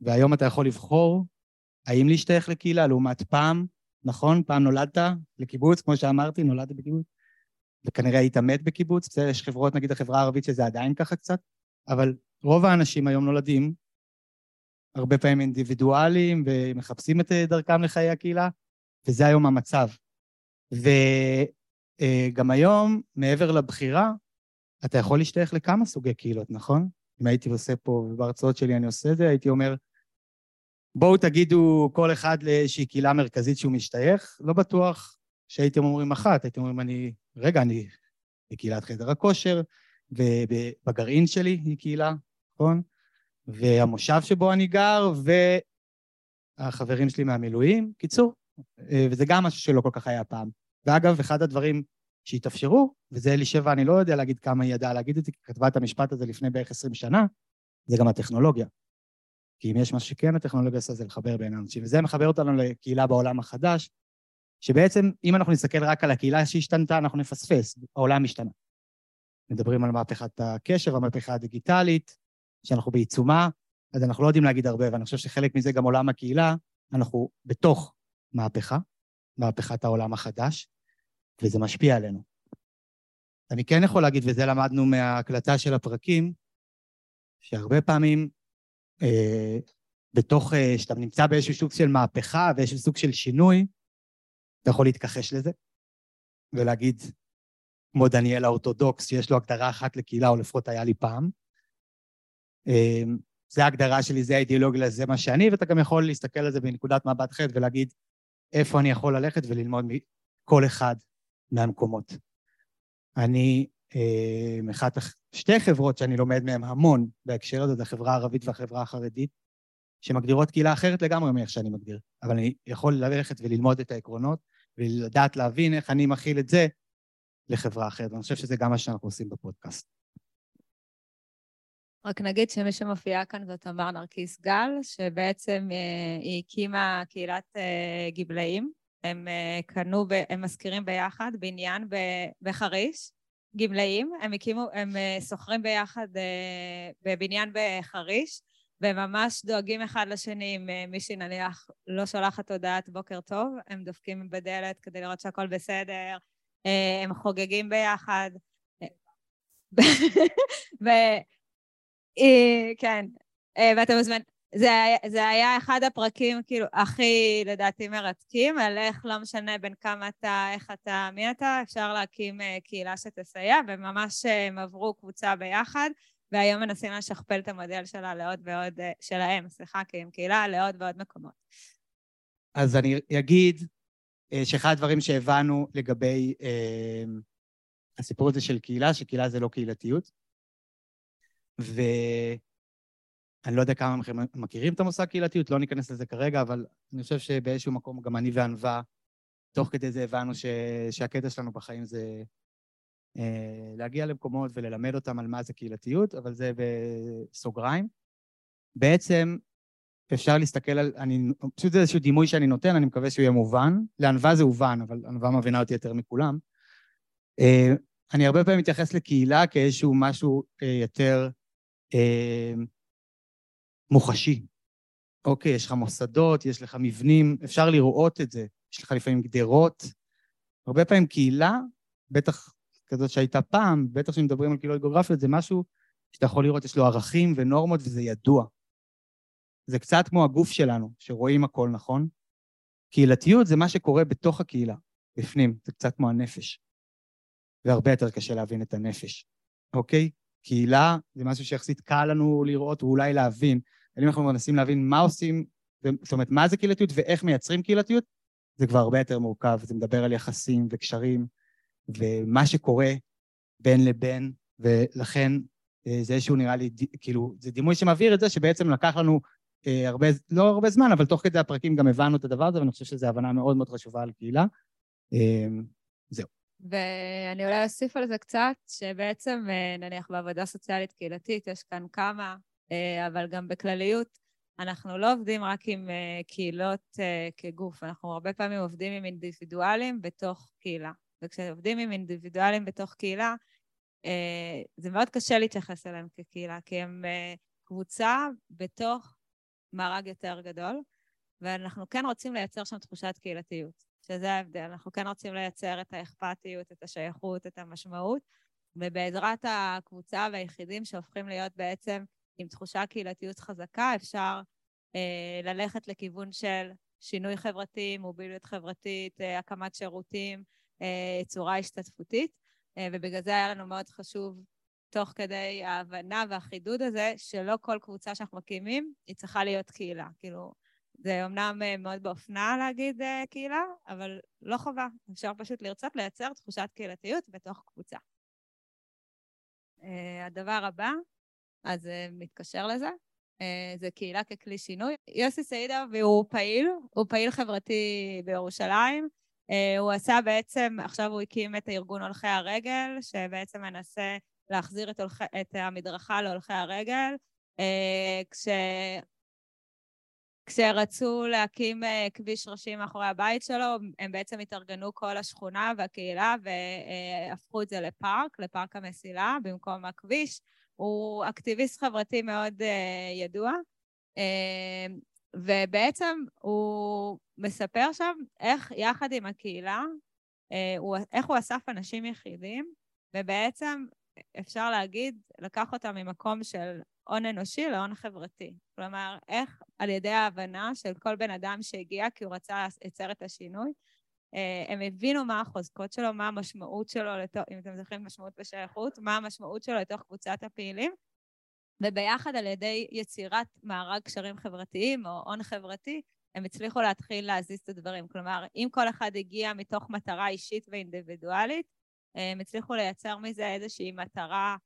והיום אתה יכול לבחור האם להשתייך לקהילה, לעומת פעם, נכון? פעם נולדת לקיבוץ, כמו שאמרתי, נולדת בקיבוץ, וכנראה היית מת בקיבוץ, יש חברות, נגיד החברה הערבית, שזה עדיין ככה קצת, אבל רוב האנשים היום נולדים, הרבה פעמים אינדיבידואלים, ומחפשים את דרכם לחיי הקהילה, וזה היום המצב. וגם היום, מעבר לבחירה, אתה יכול להשתייך לכמה סוגי קהילות, נכון? אם הייתי עושה פה, ובהרצאות שלי אני עושה את זה, הייתי אומר, בואו תגידו כל אחד לאיזושהי קהילה מרכזית שהוא משתייך, לא בטוח שהייתם אומרים אחת, הייתם אומרים, אני בקהילת חדר הכושר, ובגרעין שלי היא קהילה, נכון? והמושב שבו אני גר, והחברים שלי מהמילואים, קיצור, וזה גם משהו שלא כל כך היה פעם. ואגב, אחד הדברים שהתאפשרו, וזה אלי שבע, אני לא יודע להגיד כמה היא ידעה להגיד את זה, כי כתבה את המשפט הזה לפני בערך 20 שנה, זה גם הטכנולוגיה. כי אם יש משהו שכן, הטכנולוגיה עושה זה לחבר בין אנשים, וזה מחבר אותנו לקהילה בעולם החדש, שבעצם אם אנחנו נסתכל רק על הקהילה שהשתנתה, אנחנו נפספס, העולם משתנה. מדברים על מהפכת הקשר, המהפכה הדיגיטלית, שאנחנו בעיצומה, אז אנחנו לא יודעים להגיד הרבה, ואני חושב שחלק מזה גם עולם הקהילה, אנחנו בתוך מהפכה, מהפכת העולם החדש, וזה משפיע עלינו. אני כן יכול להגיד, וזה למדנו מההקלטה של הפרקים, שהרבה פעמים, בתוך, שאתה נמצא באיזשהו סוג של מהפכה, ואיזשהו סוג של שינוי, אתה יכול להתכחש לזה, ולהגיד, כמו דניאל האורתודוקס, שיש לו הגדרה אחת לקהילה, או לפחות היה לי פעם, זה ההגדרה שלי, זה האידיאולוגיה, זה מה שאני, ואתה גם יכול להסתכל על זה בנקודת מבט אחרת, ולהגיד איפה אני יכול ללכת וללמוד מכל אחד מהמקומות. אני, שתי חברות שאני לומד מהן המון בהקשר הזה, זה החברה הערבית והחברה החרדית, שמגדירות קהילה אחרת לגמרי מאיך שאני מגדיר, אבל אני יכול ללכת וללמוד את העקרונות, ולדעת להבין איך אני מכיל את זה לחברה אחרת, ואני חושב שזה גם מה שאנחנו עושים בפודקאסט. רק נגיד שמי שמופיעה כאן זאת תמר נרקיס גל, שבעצם היא הקימה קהילת גמלאים, הם מזכירים ביחד בעניין בחריש, גמלאים, הם סוחרים ביחד בבניין בחריש, והם ממש דואגים אחד לשני, אם מישהי נניח לא שולחת הודעת בוקר טוב, הם דופקים בדלת כדי לראות שהכל בסדר, הם חוגגים ביחד, כן, ואתם מוזמן, זה היה אחד הפרקים כאילו הכי לדעתי מרתקים, על איך לא משנה בין כמה אתה, איך אתה, מי אתה, אפשר להקים קהילה שתסייע, וממש הם עברו קבוצה ביחד, והיום מנסים לשכפל את המודל שלה לעוד ועוד, שלהם, סליחה, כי עם קהילה לעוד ועוד מקומות. אז אני אגיד שאחד הדברים שהבנו לגבי הסיפור הזה של קהילה, שקהילה זה לא קהילתיות, ואני לא יודע כמה מכם מכירים את המושג קהילתיות, לא ניכנס לזה כרגע, אבל אני חושב שבאיזשהו מקום גם אני וענווה, תוך כדי זה הבנו שהקטע שלנו בחיים זה להגיע למקומות וללמד אותם על מה זה קהילתיות, אבל זה בסוגריים. בעצם אפשר להסתכל על, פשוט זה איזשהו דימוי שאני נותן, אני מקווה שהוא יהיה מובן, לענווה זה הובן, אבל ענווה מבינה אותי יותר מכולם. אני הרבה פעמים מתייחס לקהילה כאיזשהו משהו יותר מוחשי. אוקיי, יש לך מוסדות, יש לך מבנים, אפשר לראות את זה, יש לך לפעמים גדרות. הרבה פעמים קהילה, בטח כזאת שהייתה פעם, בטח שמדברים על קהילות גיאוגרפיות, זה משהו שאתה יכול לראות, יש לו ערכים ונורמות וזה ידוע. זה קצת כמו הגוף שלנו, שרואים הכל, נכון? קהילתיות זה מה שקורה בתוך הקהילה, בפנים, זה קצת כמו הנפש. והרבה יותר קשה להבין את הנפש, אוקיי? קהילה זה משהו שיחסית קל לנו לראות ואולי להבין, אם אנחנו מנסים להבין מה עושים, זאת אומרת, מה זה קהילתיות ואיך מייצרים קהילתיות, זה כבר הרבה יותר מורכב, זה מדבר על יחסים וקשרים, ומה שקורה בין לבין, ולכן זה איזשהו נראה לי, כאילו, זה דימוי שמעביר את זה, שבעצם לקח לנו הרבה, לא הרבה זמן, אבל תוך כדי הפרקים גם הבנו את הדבר הזה, ואני חושב שזו הבנה מאוד מאוד חשובה על קהילה. זהו. ואני אולי אוסיף על זה קצת, שבעצם נניח בעבודה סוציאלית קהילתית, יש כאן כמה, אבל גם בכלליות, אנחנו לא עובדים רק עם קהילות כגוף, אנחנו הרבה פעמים עובדים עם אינדיבידואלים בתוך קהילה, וכשעובדים עם אינדיבידואלים בתוך קהילה, זה מאוד קשה להתייחס אליהם כקהילה, כי הם קבוצה בתוך מארג יותר גדול, ואנחנו כן רוצים לייצר שם תחושת קהילתיות. שזה ההבדל, אנחנו כן רוצים לייצר את האכפתיות, את השייכות, את המשמעות, ובעזרת הקבוצה והיחידים שהופכים להיות בעצם עם תחושה קהילתיות חזקה, אפשר ללכת לכיוון של שינוי חברתי, מוביליות חברתית, הקמת שירותים, צורה השתתפותית, ובגלל זה היה לנו מאוד חשוב תוך כדי ההבנה והחידוד הזה, שלא כל קבוצה שאנחנו מקימים היא צריכה להיות קהילה. כאילו, זה אומנם מאוד באופנה להגיד קהילה, אבל לא חובה. אפשר פשוט לרצות לייצר תחושת קהילתיות בתוך קבוצה. הדבר הבא, אז מתקשר לזה, זה קהילה ככלי שינוי. יוסי סעידוב הוא פעיל חברתי בירושלים, הוא עשה בעצם, עכשיו הוא הקים את הארגון הולכי הרגל, שבעצם מנסה להחזיר את המדרכה להולכי הרגל, כשרצו להקים כביש ראשי מאחורי הבית שלו, הם בעצם התארגנו כל השכונה והקהילה, והפכו את זה לפארק, לפארק המסילה, במקום הכביש. הוא אקטיביסט חברתי מאוד ידוע, ובעצם הוא מספר שם איך יחד עם הקהילה, איך הוא אסף אנשים יחידים, ובעצם אפשר להגיד, לקח אותם ממקום של הון אנושי להון חברתי. כלומר, איך על ידי ההבנה של כל בן אדם שהגיע, כי הוא רצה לייצר את השינוי, הם הבינו מה החוזקות שלו, מה המשמעות שלו, אם אתם זוכרים משמעות בשייכות, מה המשמעות שלו לתוך קבוצת הפעילים, וביחד על ידי יצירת מארג קשרים חברתיים או הון חברתי, הם הצליחו להתחיל להזיז את הדברים. כלומר, אם כל אחד הגיע מתוך מטרה אישית ואינדיבידואלית, הם הצליחו לייצר מזה איזושהי מטרה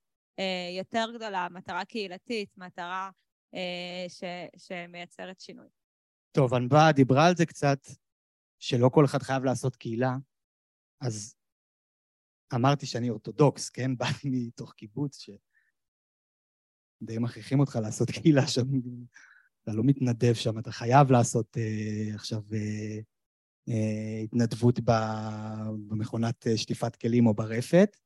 יותר גדולה, מטרה קהילתית, מטרה שמייצרת שינוי. טוב, אנבא דיברה על זה קצת, שלא כל אחד חייב לעשות קהילה, אז אמרתי שאני אורתודוקס, כן? באתי מתוך קיבוץ שדי מכריחים אותך לעשות קהילה שם, אתה לא מתנדב שם, אתה חייב לעשות עכשיו התנדבות במכונת שטיפת כלים או ברפת,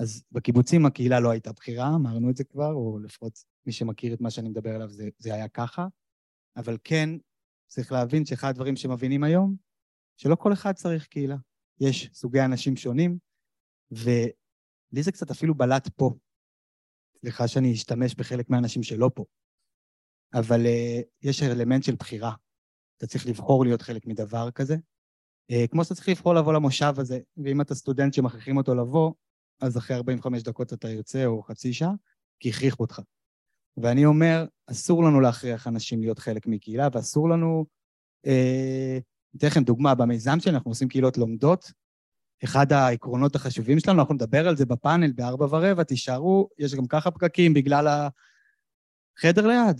אז בקיבוצים הקהילה לא הייתה בחירה, אמרנו את זה כבר, או לפחות מי שמכיר את מה שאני מדבר עליו זה היה ככה, אבל כן צריך להבין שאחד הדברים שמבינים היום, שלא כל אחד צריך קהילה, יש סוגי אנשים שונים, ולי זה קצת אפילו בלט פה, סליחה שאני אשתמש בחלק מהאנשים שלא פה, אבל יש אלמנט של בחירה, אתה צריך לבחור להיות חלק מדבר כזה, כמו שאתה צריך לבחור לבוא למושב הזה, ואם אתה סטודנט שמכריחים אותו לבוא, אז אחרי 45 דקות אתה יוצא או חצי שעה, כי הכריח אותך. ואני אומר, אסור לנו להכריח אנשים להיות חלק מקהילה, ואסור לנו, אתן לכם דוגמה, במיזם שלנו אנחנו עושים קהילות לומדות, אחד העקרונות החשובים שלנו, אנחנו נדבר על זה בפאנל ב4:15, תישארו, יש גם ככה פקקים בגלל החדר ליד.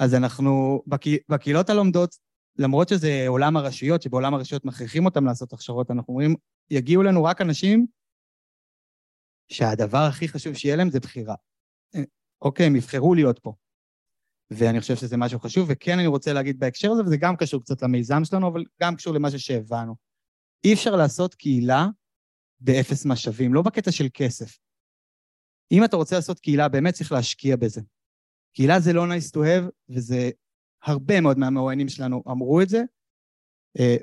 אז אנחנו, בקהילות הלומדות, למרות שזה עולם הרשויות, שבעולם הרשויות מכריחים אותם לעשות הכשרות, אנחנו אומרים, יגיעו לנו רק אנשים, שהדבר הכי חשוב שיהיה להם זה בחירה. אוקיי, הם יבחרו להיות פה. ואני חושב שזה משהו חשוב, וכן אני רוצה להגיד בהקשר הזה, וזה גם קשור קצת למיזם שלנו, אבל גם קשור למה שהבנו. אי אפשר לעשות קהילה באפס משאבים, לא בקטע של כסף. אם אתה רוצה לעשות קהילה, באמת צריך להשקיע בזה. קהילה זה לא nice to have, וזה הרבה מאוד מהמרואיינים שלנו אמרו את זה,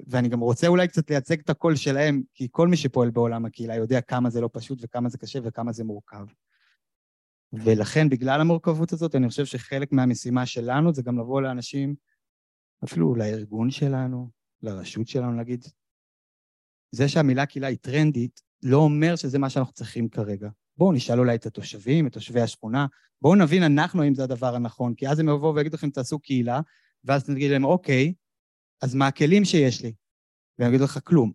ואני גם רוצה אולי קצת לייצג את הקול שלהם, כי כל מי שפועל בעולם הקהילה יודע כמה זה לא פשוט וכמה זה קשה וכמה זה מורכב. ולכן בגלל המורכבות הזאת אני חושב שחלק מהמשימה שלנו זה גם לבוא לאנשים, אפילו לארגון שלנו, לרשות שלנו, להגיד, זה שהמילה קהילה היא טרנדית, לא אומר שזה מה שאנחנו צריכים כרגע. בואו נשאל אולי את התושבים, את תושבי השכונה, בואו נבין אנחנו אם זה הדבר הנכון, כי אז הם יבואו ויגידו לכם תעשו קהילה, ואז נגיד להם אוקיי, אז מה הכלים שיש לי? ואני אגיד לך כלום,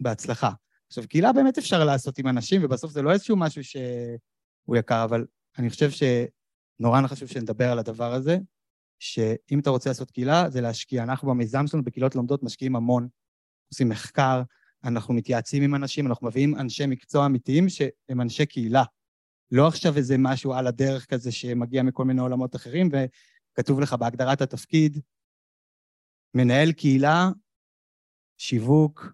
בהצלחה. עכשיו, קהילה באמת אפשר לעשות עם אנשים, ובסוף זה לא איזשהו משהו שהוא יקר, אבל אני חושב שנורא חשוב שנדבר על הדבר הזה, שאם אתה רוצה לעשות קהילה, זה להשקיע. אנחנו במיזם שלנו, בקהילות לומדות, משקיעים המון, עושים מחקר, אנחנו מתייעצים עם אנשים, אנחנו מביאים אנשי מקצוע אמיתיים שהם אנשי קהילה. לא עכשיו איזה משהו על הדרך כזה שמגיע מכל מיני עולמות אחרים, וכתוב לך בהגדרת התפקיד, מנהל קהילה, שיווק,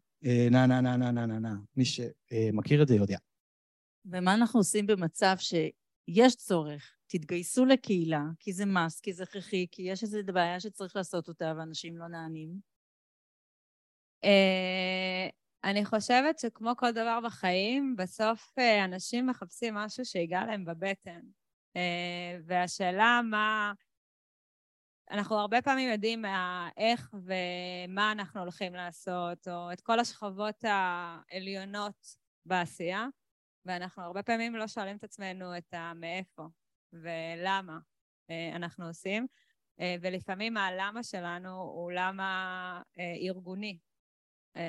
מי שמכיר את זה יודע. ומה אנחנו עושים במצב שיש צורך, תתגייסו לקהילה, כי זה מס, כי זה הכרחי, כי יש איזו בעיה שצריך לעשות אותה ואנשים לא נענים? אני חושבת שכמו כל דבר בחיים, בסוף אנשים מחפשים משהו שיגע להם בבטן. והשאלה מה, אנחנו הרבה פעמים יודעים איך ומה אנחנו הולכים לעשות, או את כל השכבות העליונות בעשייה, ואנחנו הרבה פעמים לא שואלים את עצמנו את מאיפה ולמה אנחנו עושים, ולפעמים הלמה שלנו הוא למה ארגוני,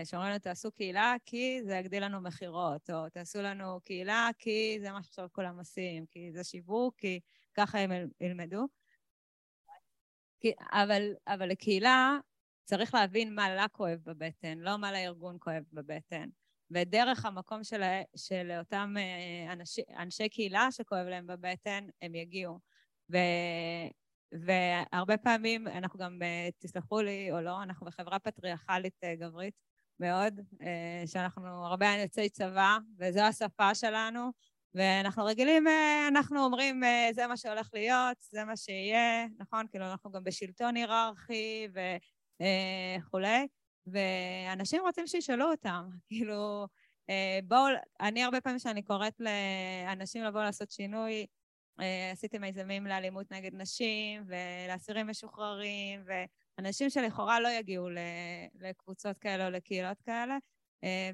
שאומרים לנו תעשו קהילה כי זה יגדיל לנו מחירות, או תעשו לנו קהילה כי זה מה שעכשיו כולם עושים, כי זה שיווק, כי ככה הם ילמדו. אבל לקהילה צריך להבין מה לה כואב בבטן, לא מה לארגון כואב בבטן. ודרך המקום של אותם אנשי קהילה שכואב להם בבטן, הם יגיעו. והרבה פעמים אנחנו גם, תסלחו לי או לא, אנחנו בחברה פטריארכלית גברית מאוד, שאנחנו הרבה יוצאי צבא, וזו השפה שלנו, ואנחנו רגילים, אנחנו אומרים, זה מה שהולך להיות, זה מה שיהיה, נכון? כאילו אנחנו גם בשלטון היררכי וכולי, ואנשים רוצים שישאלו אותם, כאילו, בואו, אני הרבה פעמים שאני קוראת לאנשים לבוא לעשות שינוי, עשיתי מיזמים לאלימות נגד נשים ולאסירים משוחררים, ואנשים שלכאורה לא יגיעו לקבוצות כאלה או לקהילות כאלה,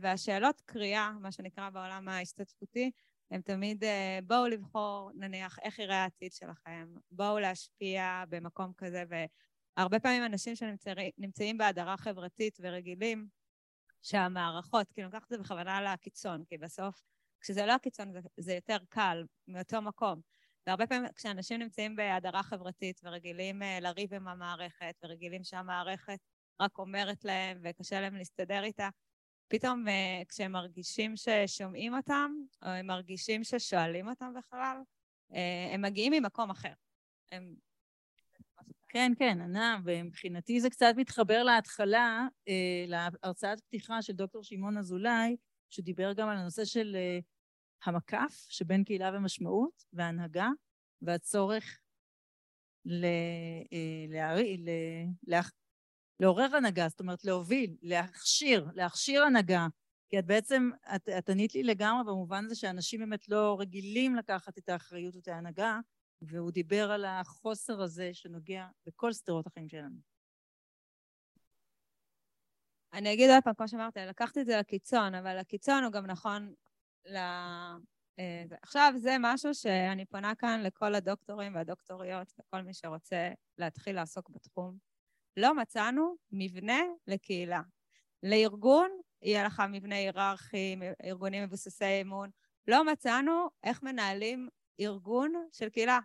והשאלות קריאה, מה שנקרא בעולם ההשתתפותי, הם תמיד בואו לבחור, נניח, איך יראה העתיד שלכם, בואו להשפיע במקום כזה, והרבה פעמים אנשים שנמצאים בהדרה חברתית ורגילים, שהמערכות, כאילו נקח את זה בכוונה לקיצון, כי בסוף, כשזה לא הקיצון, זה יותר קל, מאותו מקום. והרבה פעמים כשאנשים נמצאים בהדרה חברתית ורגילים לריב עם המערכת, ורגילים שהמערכת רק אומרת להם וקשה להם להסתדר איתה, פתאום כשהם מרגישים ששומעים אותם, או הם מרגישים ששואלים אותם בכלל, הם מגיעים ממקום אחר. כן, כן, ענה, ומבחינתי זה קצת מתחבר להתחלה, להרצאת פתיחה של דוקטור שמעון אזולאי, שדיבר גם על הנושא של המקף, שבין קהילה ומשמעות, והנהגה, והצורך לעורר הנהגה, זאת אומרת להוביל, להכשיר הנהגה, כי את בעצם, את ענית לי לגמרי במובן הזה שאנשים באמת לא רגילים לקחת את האחריות ואת ההנהגה, והוא דיבר על החוסר הזה שנוגע בכל סדרות החיים שלנו. אני אגיד עוד פעם, כמו שאמרתי, לקחתי את זה לקיצון, אבל הקיצון הוא גם נכון עכשיו זה משהו שאני פונה כאן לכל הדוקטורים והדוקטוריות, לכל מי שרוצה להתחיל לעסוק בתחום. לא מצאנו מבנה לקהילה. לארגון, יהיה לך מבנה היררכי, ארגונים מבוססי אמון. לא מצאנו איך מנהלים ארגון של קהילה.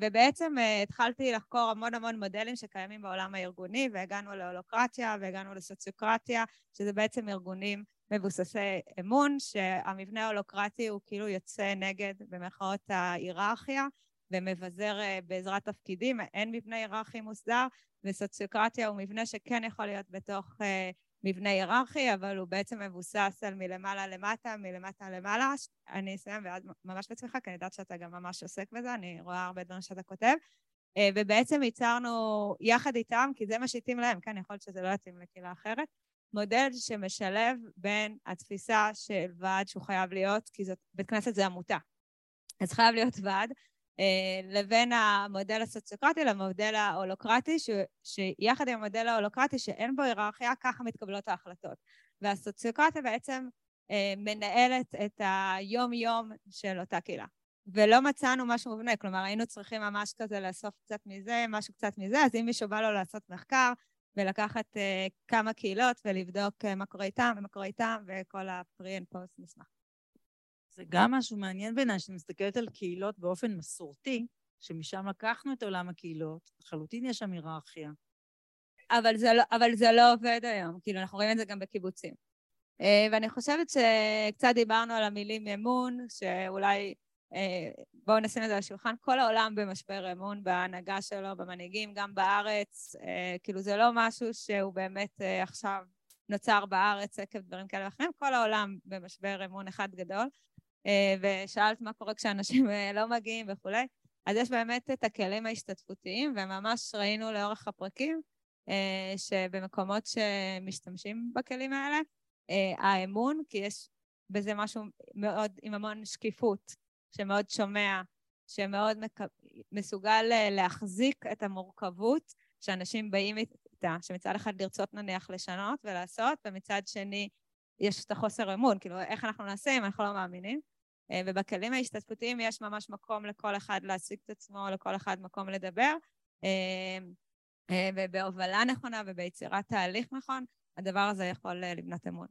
ובעצם התחלתי לחקור המון המון מודלים שקיימים בעולם הארגוני, והגענו להולוקרטיה והגענו לסוציוקרטיה, שזה בעצם ארגונים מבוססי אמון, שהמבנה ההולוקרטי הוא כאילו יוצא נגד במרכאות ההיררכיה, ומבזר בעזרת תפקידים, אין מבנה היררכי מוסדר, וסוציוקרטיה הוא מבנה שכן יכול להיות בתוך מבנה היררכי, אבל הוא בעצם מבוסס על מלמעלה למטה, מלמטה למעלה. אני אסיים ואז ממש בצמיחה, כי אני יודעת שאתה גם ממש עוסק בזה, אני רואה הרבה דברים שאתה כותב, ובעצם ייצרנו יחד איתם, כי זה מה שיתאים להם, כן, יכול להיות שזה לא יתאים לקהילה אחרת, מודל שמשלב בין התפיסה של ועד שהוא חייב להיות, כי בית כנסת זה עמותה, אז חייב להיות ועד, לבין המודל הסוציוקרטי למודל ההולוקרטי, שיחד עם המודל ההולוקרטי שאין בו היררכיה, ככה מתקבלות ההחלטות. והסוציוקרטיה בעצם מנהלת את היום-יום של אותה קהילה. ולא מצאנו משהו מובנה, כלומר היינו צריכים ממש כזה לאסוף קצת מזה, משהו קצת מזה, אז אם מישהו בא לו לעשות מחקר ולקחת כמה קהילות ולבדוק מה קורה איתם ומה קורה איתם וכל הפרי אין פוסט נשמח. זה גם משהו מעניין בעיניי, שאני מסתכלת על קהילות באופן מסורתי, שמשם לקחנו את עולם הקהילות, חלוטין יש שם היררכיה. אבל זה לא עובד היום, כאילו אנחנו רואים את זה גם בקיבוצים. ואני חושבת שקצת דיברנו על המילים אמון, שאולי, בואו נשים את זה על השולחן, כל העולם במשבר אמון, בהנהגה שלו, במנהיגים, גם בארץ, כאילו זה לא משהו שהוא באמת עכשיו נוצר בארץ עקב דברים כאלה ואחרים, כל העולם במשבר אמון אחד גדול, ושאלת מה קורה כשאנשים לא מגיעים וכולי, אז יש באמת את הכלים ההשתתפותיים, וממש ראינו לאורך הפרקים, שבמקומות שמשתמשים בכלים האלה, האמון, כי יש בזה משהו מאוד, עם המון שקיפות, שמאוד שומע, שמאוד מסוגל להחזיק את המורכבות שאנשים באים איתה, שמצד אחד לרצות נניח לשנות ולעשות, ומצד שני יש את החוסר אמון, כאילו איך אנחנו נעשה אם אנחנו לא מאמינים, ובכלים ההשתתפותיים יש ממש מקום לכל אחד להסיק את עצמו, לכל אחד מקום לדבר, ובהובלה נכונה וביצירת תהליך נכון, הדבר הזה יכול לבנות אמון.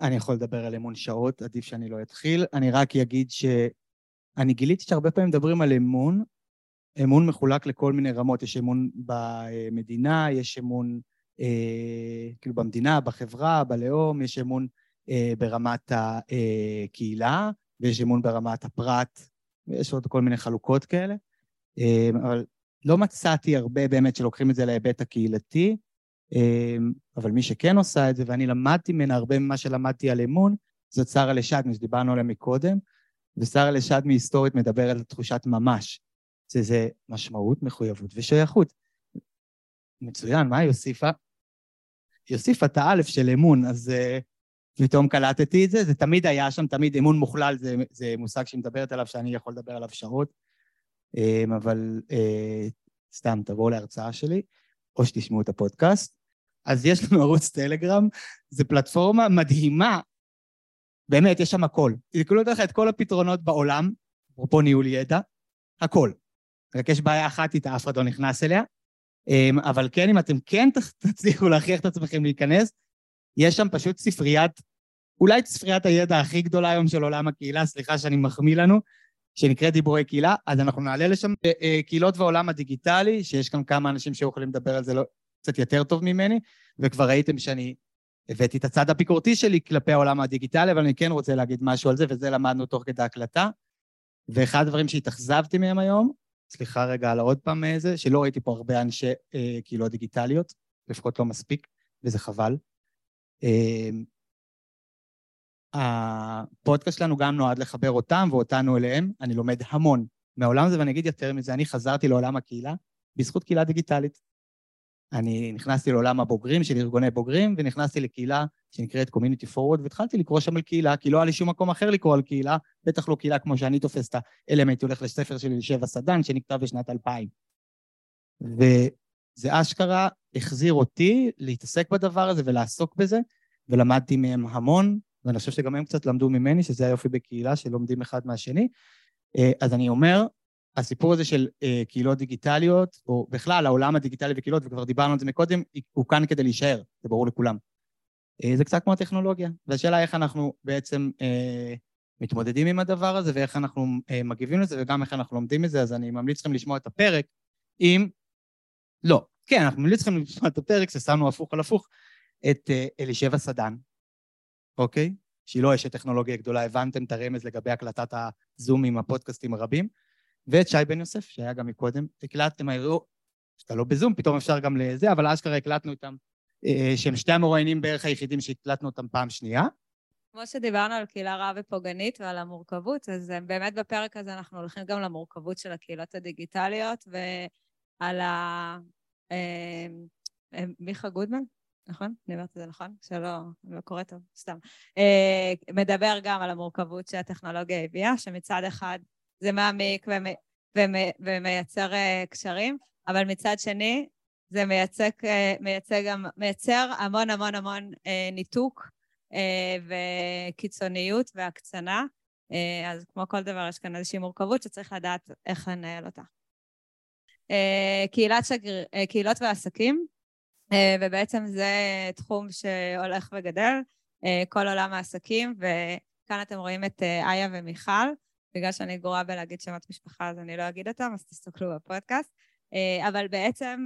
אני יכול לדבר על אמון שעות, עדיף שאני לא אתחיל, אני רק אגיד שאני גיליתי שהרבה פעמים מדברים על אמון, אמון מחולק לכל מיני רמות, יש אמון במדינה, יש אמון כאילו במדינה, בחברה, בלאום, יש אמון ברמת הקהילה, ויש אמון ברמת הפרט, ויש עוד כל מיני חלוקות כאלה, אבל לא מצאתי הרבה באמת שלוקחים את זה להיבט הקהילתי, אבל מי שכן עושה את זה, ואני למדתי ממנה הרבה ממה שלמדתי על אמון, זאת שרה לשדמי, שדיברנו עליה מקודם, ושרה לשדמי היסטורית מדבר על תחושת ממש, שזה משמעות, מחויבות ושייכות. מצוין, מה יוסיפה? יוסיפה את האלף של אמון, אז פתאום קלטתי את זה, זה תמיד היה שם, תמיד אמון מוכלל, זה מושג שמדברת עליו, שאני יכול לדבר עליו שעות, אבל סתם תבואו להרצאה שלי, או שתשמעו את הפודקאסט. אז יש לנו ערוץ טלגרם, זו פלטפורמה מדהימה, באמת יש שם הכל, תקלו לך את כל הפתרונות בעולם, אפרופו ניהול ידע, הכל, רק יש בעיה אחת איתה, אף אחד לא נכנס אליה, אבל כן, אם אתם כן תצליחו להכריח את עצמכם להיכנס, יש שם פשוט ספריית, אולי ספריית הידע הכי גדולה היום של עולם הקהילה, סליחה שאני מחמיא לנו, שנקרא דיבורי קהילה, אז אנחנו נעלה לשם קהילות והעולם הדיגיטלי, שיש כאן כמה אנשים שיכולים לדבר על זה קצת יותר טוב ממני, וכבר ראיתם שאני הבאתי את הצד הביקורתי שלי כלפי העולם הדיגיטלי, אבל אני כן רוצה להגיד משהו על זה, וזה למדנו תוך כדי הקלטה, ואחד הדברים שהתאכזבתי מהם היום, סליחה רגע על עוד פעם איזה, שלא ראיתי פה הרבה אנשי קהילות דיגיטליות, לפחות לא מספיק, וזה חבל. הפודקאסט שלנו גם נועד לחבר אותם ואותנו אליהם, אני לומד המון מהעולם הזה, ואני אגיד יותר מזה, אני חזרתי לעולם הקהילה, בזכות קהילה דיגיטלית. אני נכנסתי לעולם הבוגרים, של ארגוני בוגרים, ונכנסתי לקהילה שנקראת Community Forward, והתחלתי לקרוא שם על קהילה, כי לא היה לי שום מקום אחר לקרוא על קהילה, בטח לא קהילה כמו שאני תופס את האלמנט, הולך לספר שלי לשבע סדן, שנכתב בשנת 2000. וזה אשכרה החזיר אותי להתעסק בדבר הזה ולעסוק בזה, ולמדתי מהם המון, ואני חושב שגם הם קצת למדו ממני, שזה היופי בקהילה שלומדים אחד מהשני. אז אני אומר, הסיפור הזה של קהילות דיגיטליות, או בכלל העולם הדיגיטלי וקהילות, וכבר דיברנו על זה מקודם, הוא כאן כדי להישאר, זה ברור לכולם. זה קצת כמו הטכנולוגיה, והשאלה איך אנחנו בעצם מתמודדים עם הדבר הזה, ואיך אנחנו מגיבים לזה, וגם איך אנחנו לומדים את זה, אז אני ממליץ לכם לשמוע את הפרק, אם... לא, כן, אנחנו ממליץ לכם לשמוע את הפרק, ששמנו הפוך על הפוך, את אלישבע סדן, אוקיי? שהיא לא אשת טכנולוגיה גדולה, הבנתם את הרמז לגבי הקלטת הזום עם הפודקאסטים הרבים, ואת שי בן יוסף, שהיה גם מקודם, הקלטתם, הראו, שאתה לא בזום, פתאום אפשר גם לזה, אבל אשכרה הקלטנו איתם, שהם שתי המרואיינים בערך היחידים שהקלטנו אותם פעם שנייה. כמו שדיברנו על קהילה רעה ופוגענית ועל המורכבות, אז באמת בפרק הזה אנחנו הולכים גם למורכבות של הקהילות הדיגיטליות, ועל ה... מיכה גודמן? נכון? דיברת את זה נכון? שלא, לא קורא טוב, סתם. מדבר גם על המורכבות שהטכנולוגיה הביאה, שמצד אחד זה מעמיק ומייצר קשרים, אבל מצד שני זה מייצר המון המון המון ניתוק וקיצוניות והקצנה, אז כמו כל דבר יש כאן איזושהי מורכבות שצריך לדעת איך לנהל אותה. קהילות ועסקים, ובעצם זה תחום שהולך וגדל, כל עולם העסקים, וכאן אתם רואים את איה ומיכל, בגלל שאני גרועה בלהגיד שמות משפחה, אז אני לא אגיד אותם, אז תסתכלו בפודקאסט. אבל בעצם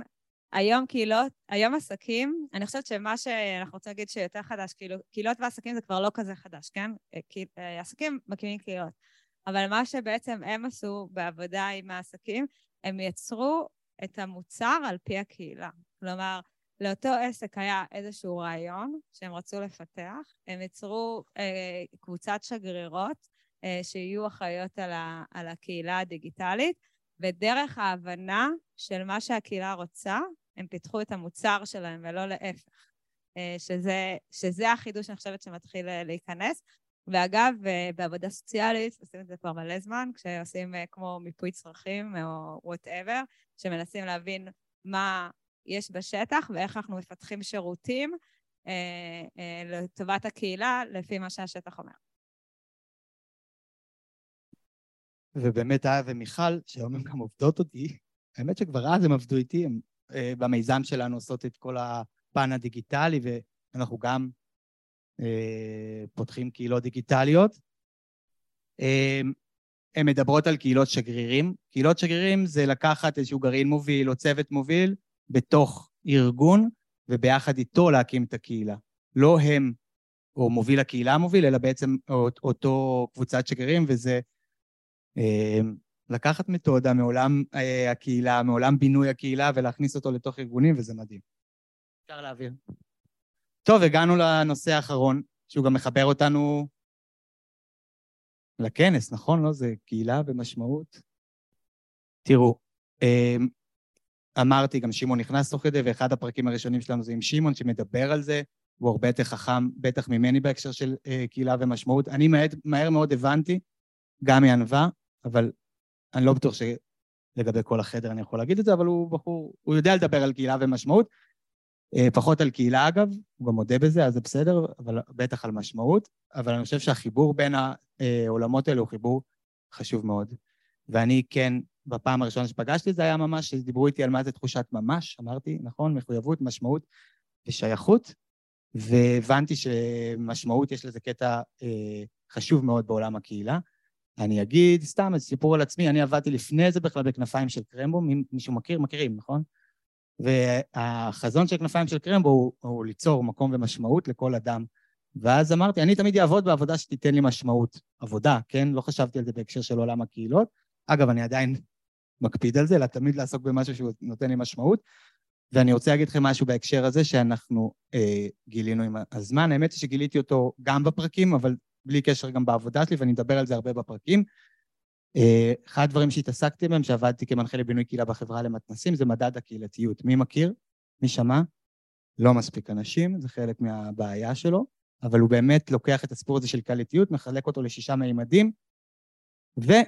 היום קהילות, היום עסקים, אני חושבת שמה שאנחנו רוצים להגיד שיותר חדש, קהילות ועסקים זה כבר לא כזה חדש, כן? עסקים מקימים קהילות. אבל מה שבעצם הם עשו בעבודה עם העסקים, הם יצרו את המוצר על פי הקהילה. כלומר, לאותו עסק היה איזשהו רעיון שהם רצו לפתח, הם יצרו קבוצת שגרירות, שיהיו אחריות על הקהילה הדיגיטלית, ודרך ההבנה של מה שהקהילה רוצה, הם פיתחו את המוצר שלהם, ולא להפך. שזה החידוש, אני חושבת, שמתחיל להיכנס, ואגב, בעבודה סוציאלית עושים את זה כבר מלא זמן, כשעושים כמו מיפוי צרכים או whatever, שמנסים להבין מה יש בשטח ואיך אנחנו מפתחים שירותים לטובת הקהילה לפי מה שהשטח אומר. ובאמת איה ומיכל, שהיום הן גם עובדות אותי, האמת שכבר אז הן עבדו איתי, הן במיזם שלנו עושות את כל הפן הדיגיטלי, ואנחנו גם פותחים קהילות דיגיטליות. הן מדברות על קהילות שגרירים. קהילות שגרירים זה לקחת איזשהו גרעין מוביל או צוות מוביל בתוך ארגון, וביחד איתו להקים את הקהילה. לא הם, או מוביל הקהילה מוביל, אלא בעצם אותו קבוצת שגרירים, וזה לקחת מתודה מעולם הקהילה, מעולם בינוי הקהילה, ולהכניס אותו לתוך ארגונים, וזה מדהים. אפשר להעביר. טוב, הגענו לנושא האחרון, שהוא גם מחבר אותנו לכנס, נכון? לא? זה קהילה במשמעות. תראו, אמרתי, גם שמעון נכנס תוך כדי, ואחד הפרקים הראשונים שלנו זה עם שמעון, שמדבר על זה, הוא הרבה יותר חכם, בטח ממני בהקשר של קהילה ומשמעות. אני מהר מאוד הבנתי, גם מענווה, אבל אני לא בטוח שלגבי כל החדר אני יכול להגיד את זה, אבל הוא בחור, הוא יודע לדבר על קהילה ומשמעות, פחות על קהילה אגב, הוא גם מודה בזה, אז זה בסדר, אבל בטח על משמעות, אבל אני חושב שהחיבור בין העולמות האלה הוא חיבור חשוב מאוד. ואני כן, בפעם הראשונה שפגשתי, זה היה ממש, שדיברו איתי על מה זה תחושת ממש, אמרתי, נכון, מחויבות, משמעות ושייכות, והבנתי שמשמעות יש לזה קטע חשוב מאוד בעולם הקהילה. אני אגיד, סתם, זה סיפור על עצמי, אני עבדתי לפני זה בכלל בכנפיים של קרמבו, מישהו מכיר? מכירים, נכון? והחזון של כנפיים של קרמבו הוא ליצור מקום ומשמעות לכל אדם, ואז אמרתי, אני תמיד אעבוד בעבודה שתיתן לי משמעות, עבודה, כן? לא חשבתי על זה בהקשר של עולם הקהילות, אגב, אני עדיין מקפיד על זה, אלא תמיד לעסוק במשהו שהוא נותן לי משמעות, ואני רוצה להגיד לכם משהו בהקשר הזה, שאנחנו גילינו עם הזמן, האמת היא שגיליתי אותו גם בפרקים, אבל בלי קשר גם בעבודה שלי, ואני מדבר על זה הרבה בפרקים. אחד הדברים שהתעסקתי בהם, שעבדתי כמנחה לבינוי קהילה בחברה למתנסים, זה מדד הקהילתיות. מי מכיר? מי שמע? לא מספיק אנשים, זה חלק מהבעיה שלו, אבל הוא באמת לוקח את הספור הזה של קהילתיות, מחלק אותו ל6 מימדים, ואחד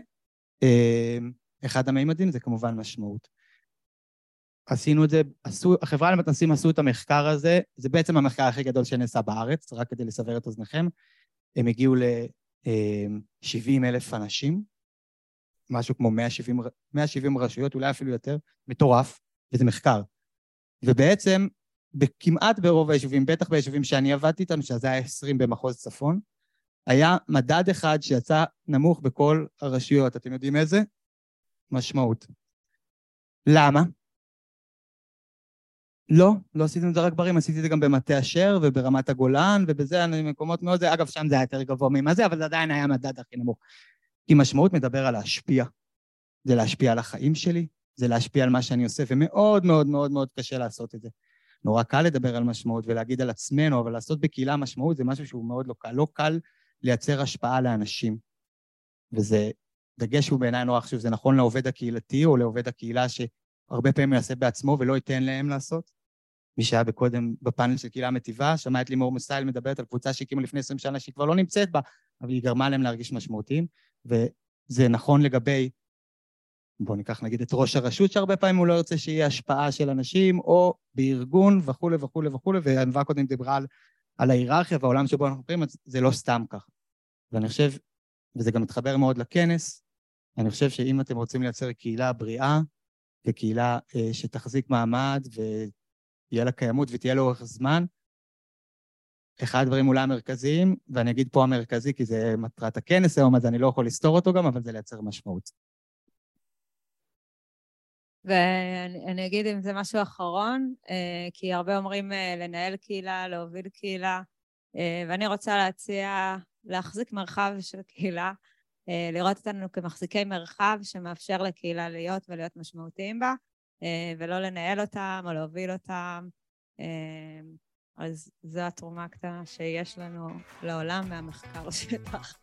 המימדים זה כמובן משמעות. עשינו את זה, החברה למתנסים עשו את המחקר הזה, זה בעצם המחקר הכי גדול שנעשה בארץ, רק כדי לסבר את אוזניכם, הם הגיעו ל-70,000 אנשים, משהו כמו 170 רשויות, אולי אפילו יותר, מטורף, וזה מחקר. ובעצם, כמעט ברוב היישובים, בטח ביישובים שאני עבדתי איתם, שזה היה 20 במחוז צפון, היה מדד אחד שיצא נמוך בכל הרשויות. אתם יודעים איזה? משמעות. למה? לא עשיתי את זה רק ברים, עשיתי את זה גם במטה אשר וברמת הגולן, ובזה אני מקומות מאוד, אגב שם זה היה יותר גבוה ממה זה, אבל זה עדיין היה מדד הכי נמוך. כי משמעות מדבר על להשפיע, זה להשפיע על החיים שלי, זה להשפיע על מה שאני עושה, ומאוד מאוד מאוד מאוד קשה לעשות את זה. נורא קל לדבר על משמעות ולהגיד על עצמנו, אבל לעשות בקהילה משמעות זה משהו שהוא מאוד לא קל, לא קל לייצר השפעה לאנשים, וזה דגש שהוא בעיניי נורא חשוב, זה נכון לעובד הקהילתי או לעובד הקהילה שהרבה פעמים יעשה בעצמו ולא ייתן להם לעשות. מי שהיה בקודם בפאנל של קהילה מטיבה, שמע את לימור מסייל מדברת על קבוצה שהקימה לפני 20 שנה שהיא כבר לא נמצאת בה, אבל היא גרמה להם להרגיש משמעותיים, וזה נכון לגבי, בואו ניקח נגיד את ראש הרשות, שהרבה פעמים הוא לא ירצה שיהיה השפעה של אנשים, או בארגון וכו' וכו' וכו', והנבא קודם דיברה על ההיררכיה והעולם שבו אנחנו חיים, זה לא סתם ככה. ואני חושב, וזה גם מתחבר מאוד לכנס, אני חושב שאם אתם רוצים לייצר קהילה בריאה, וקהילה שתחזיק מעמד יהיה לה קיימות ותהיה לאורך זמן. אחד הדברים אולי המרכזיים, ואני אגיד פה המרכזי, כי זה מטרת הכנס היום, אז אני לא יכול לסתור אותו גם, אבל זה לייצר משמעות. ואני אגיד אם זה משהו אחרון, כי הרבה אומרים לנהל קהילה, להוביל קהילה, ואני רוצה להציע להחזיק מרחב של קהילה, לראות אותנו כמחזיקי מרחב שמאפשר לקהילה להיות ולהיות משמעותיים בה, ולא לנהל אותם או להוביל אותם, אז זו התרומה הקטנה שיש לנו לעולם מהמחקר שלך.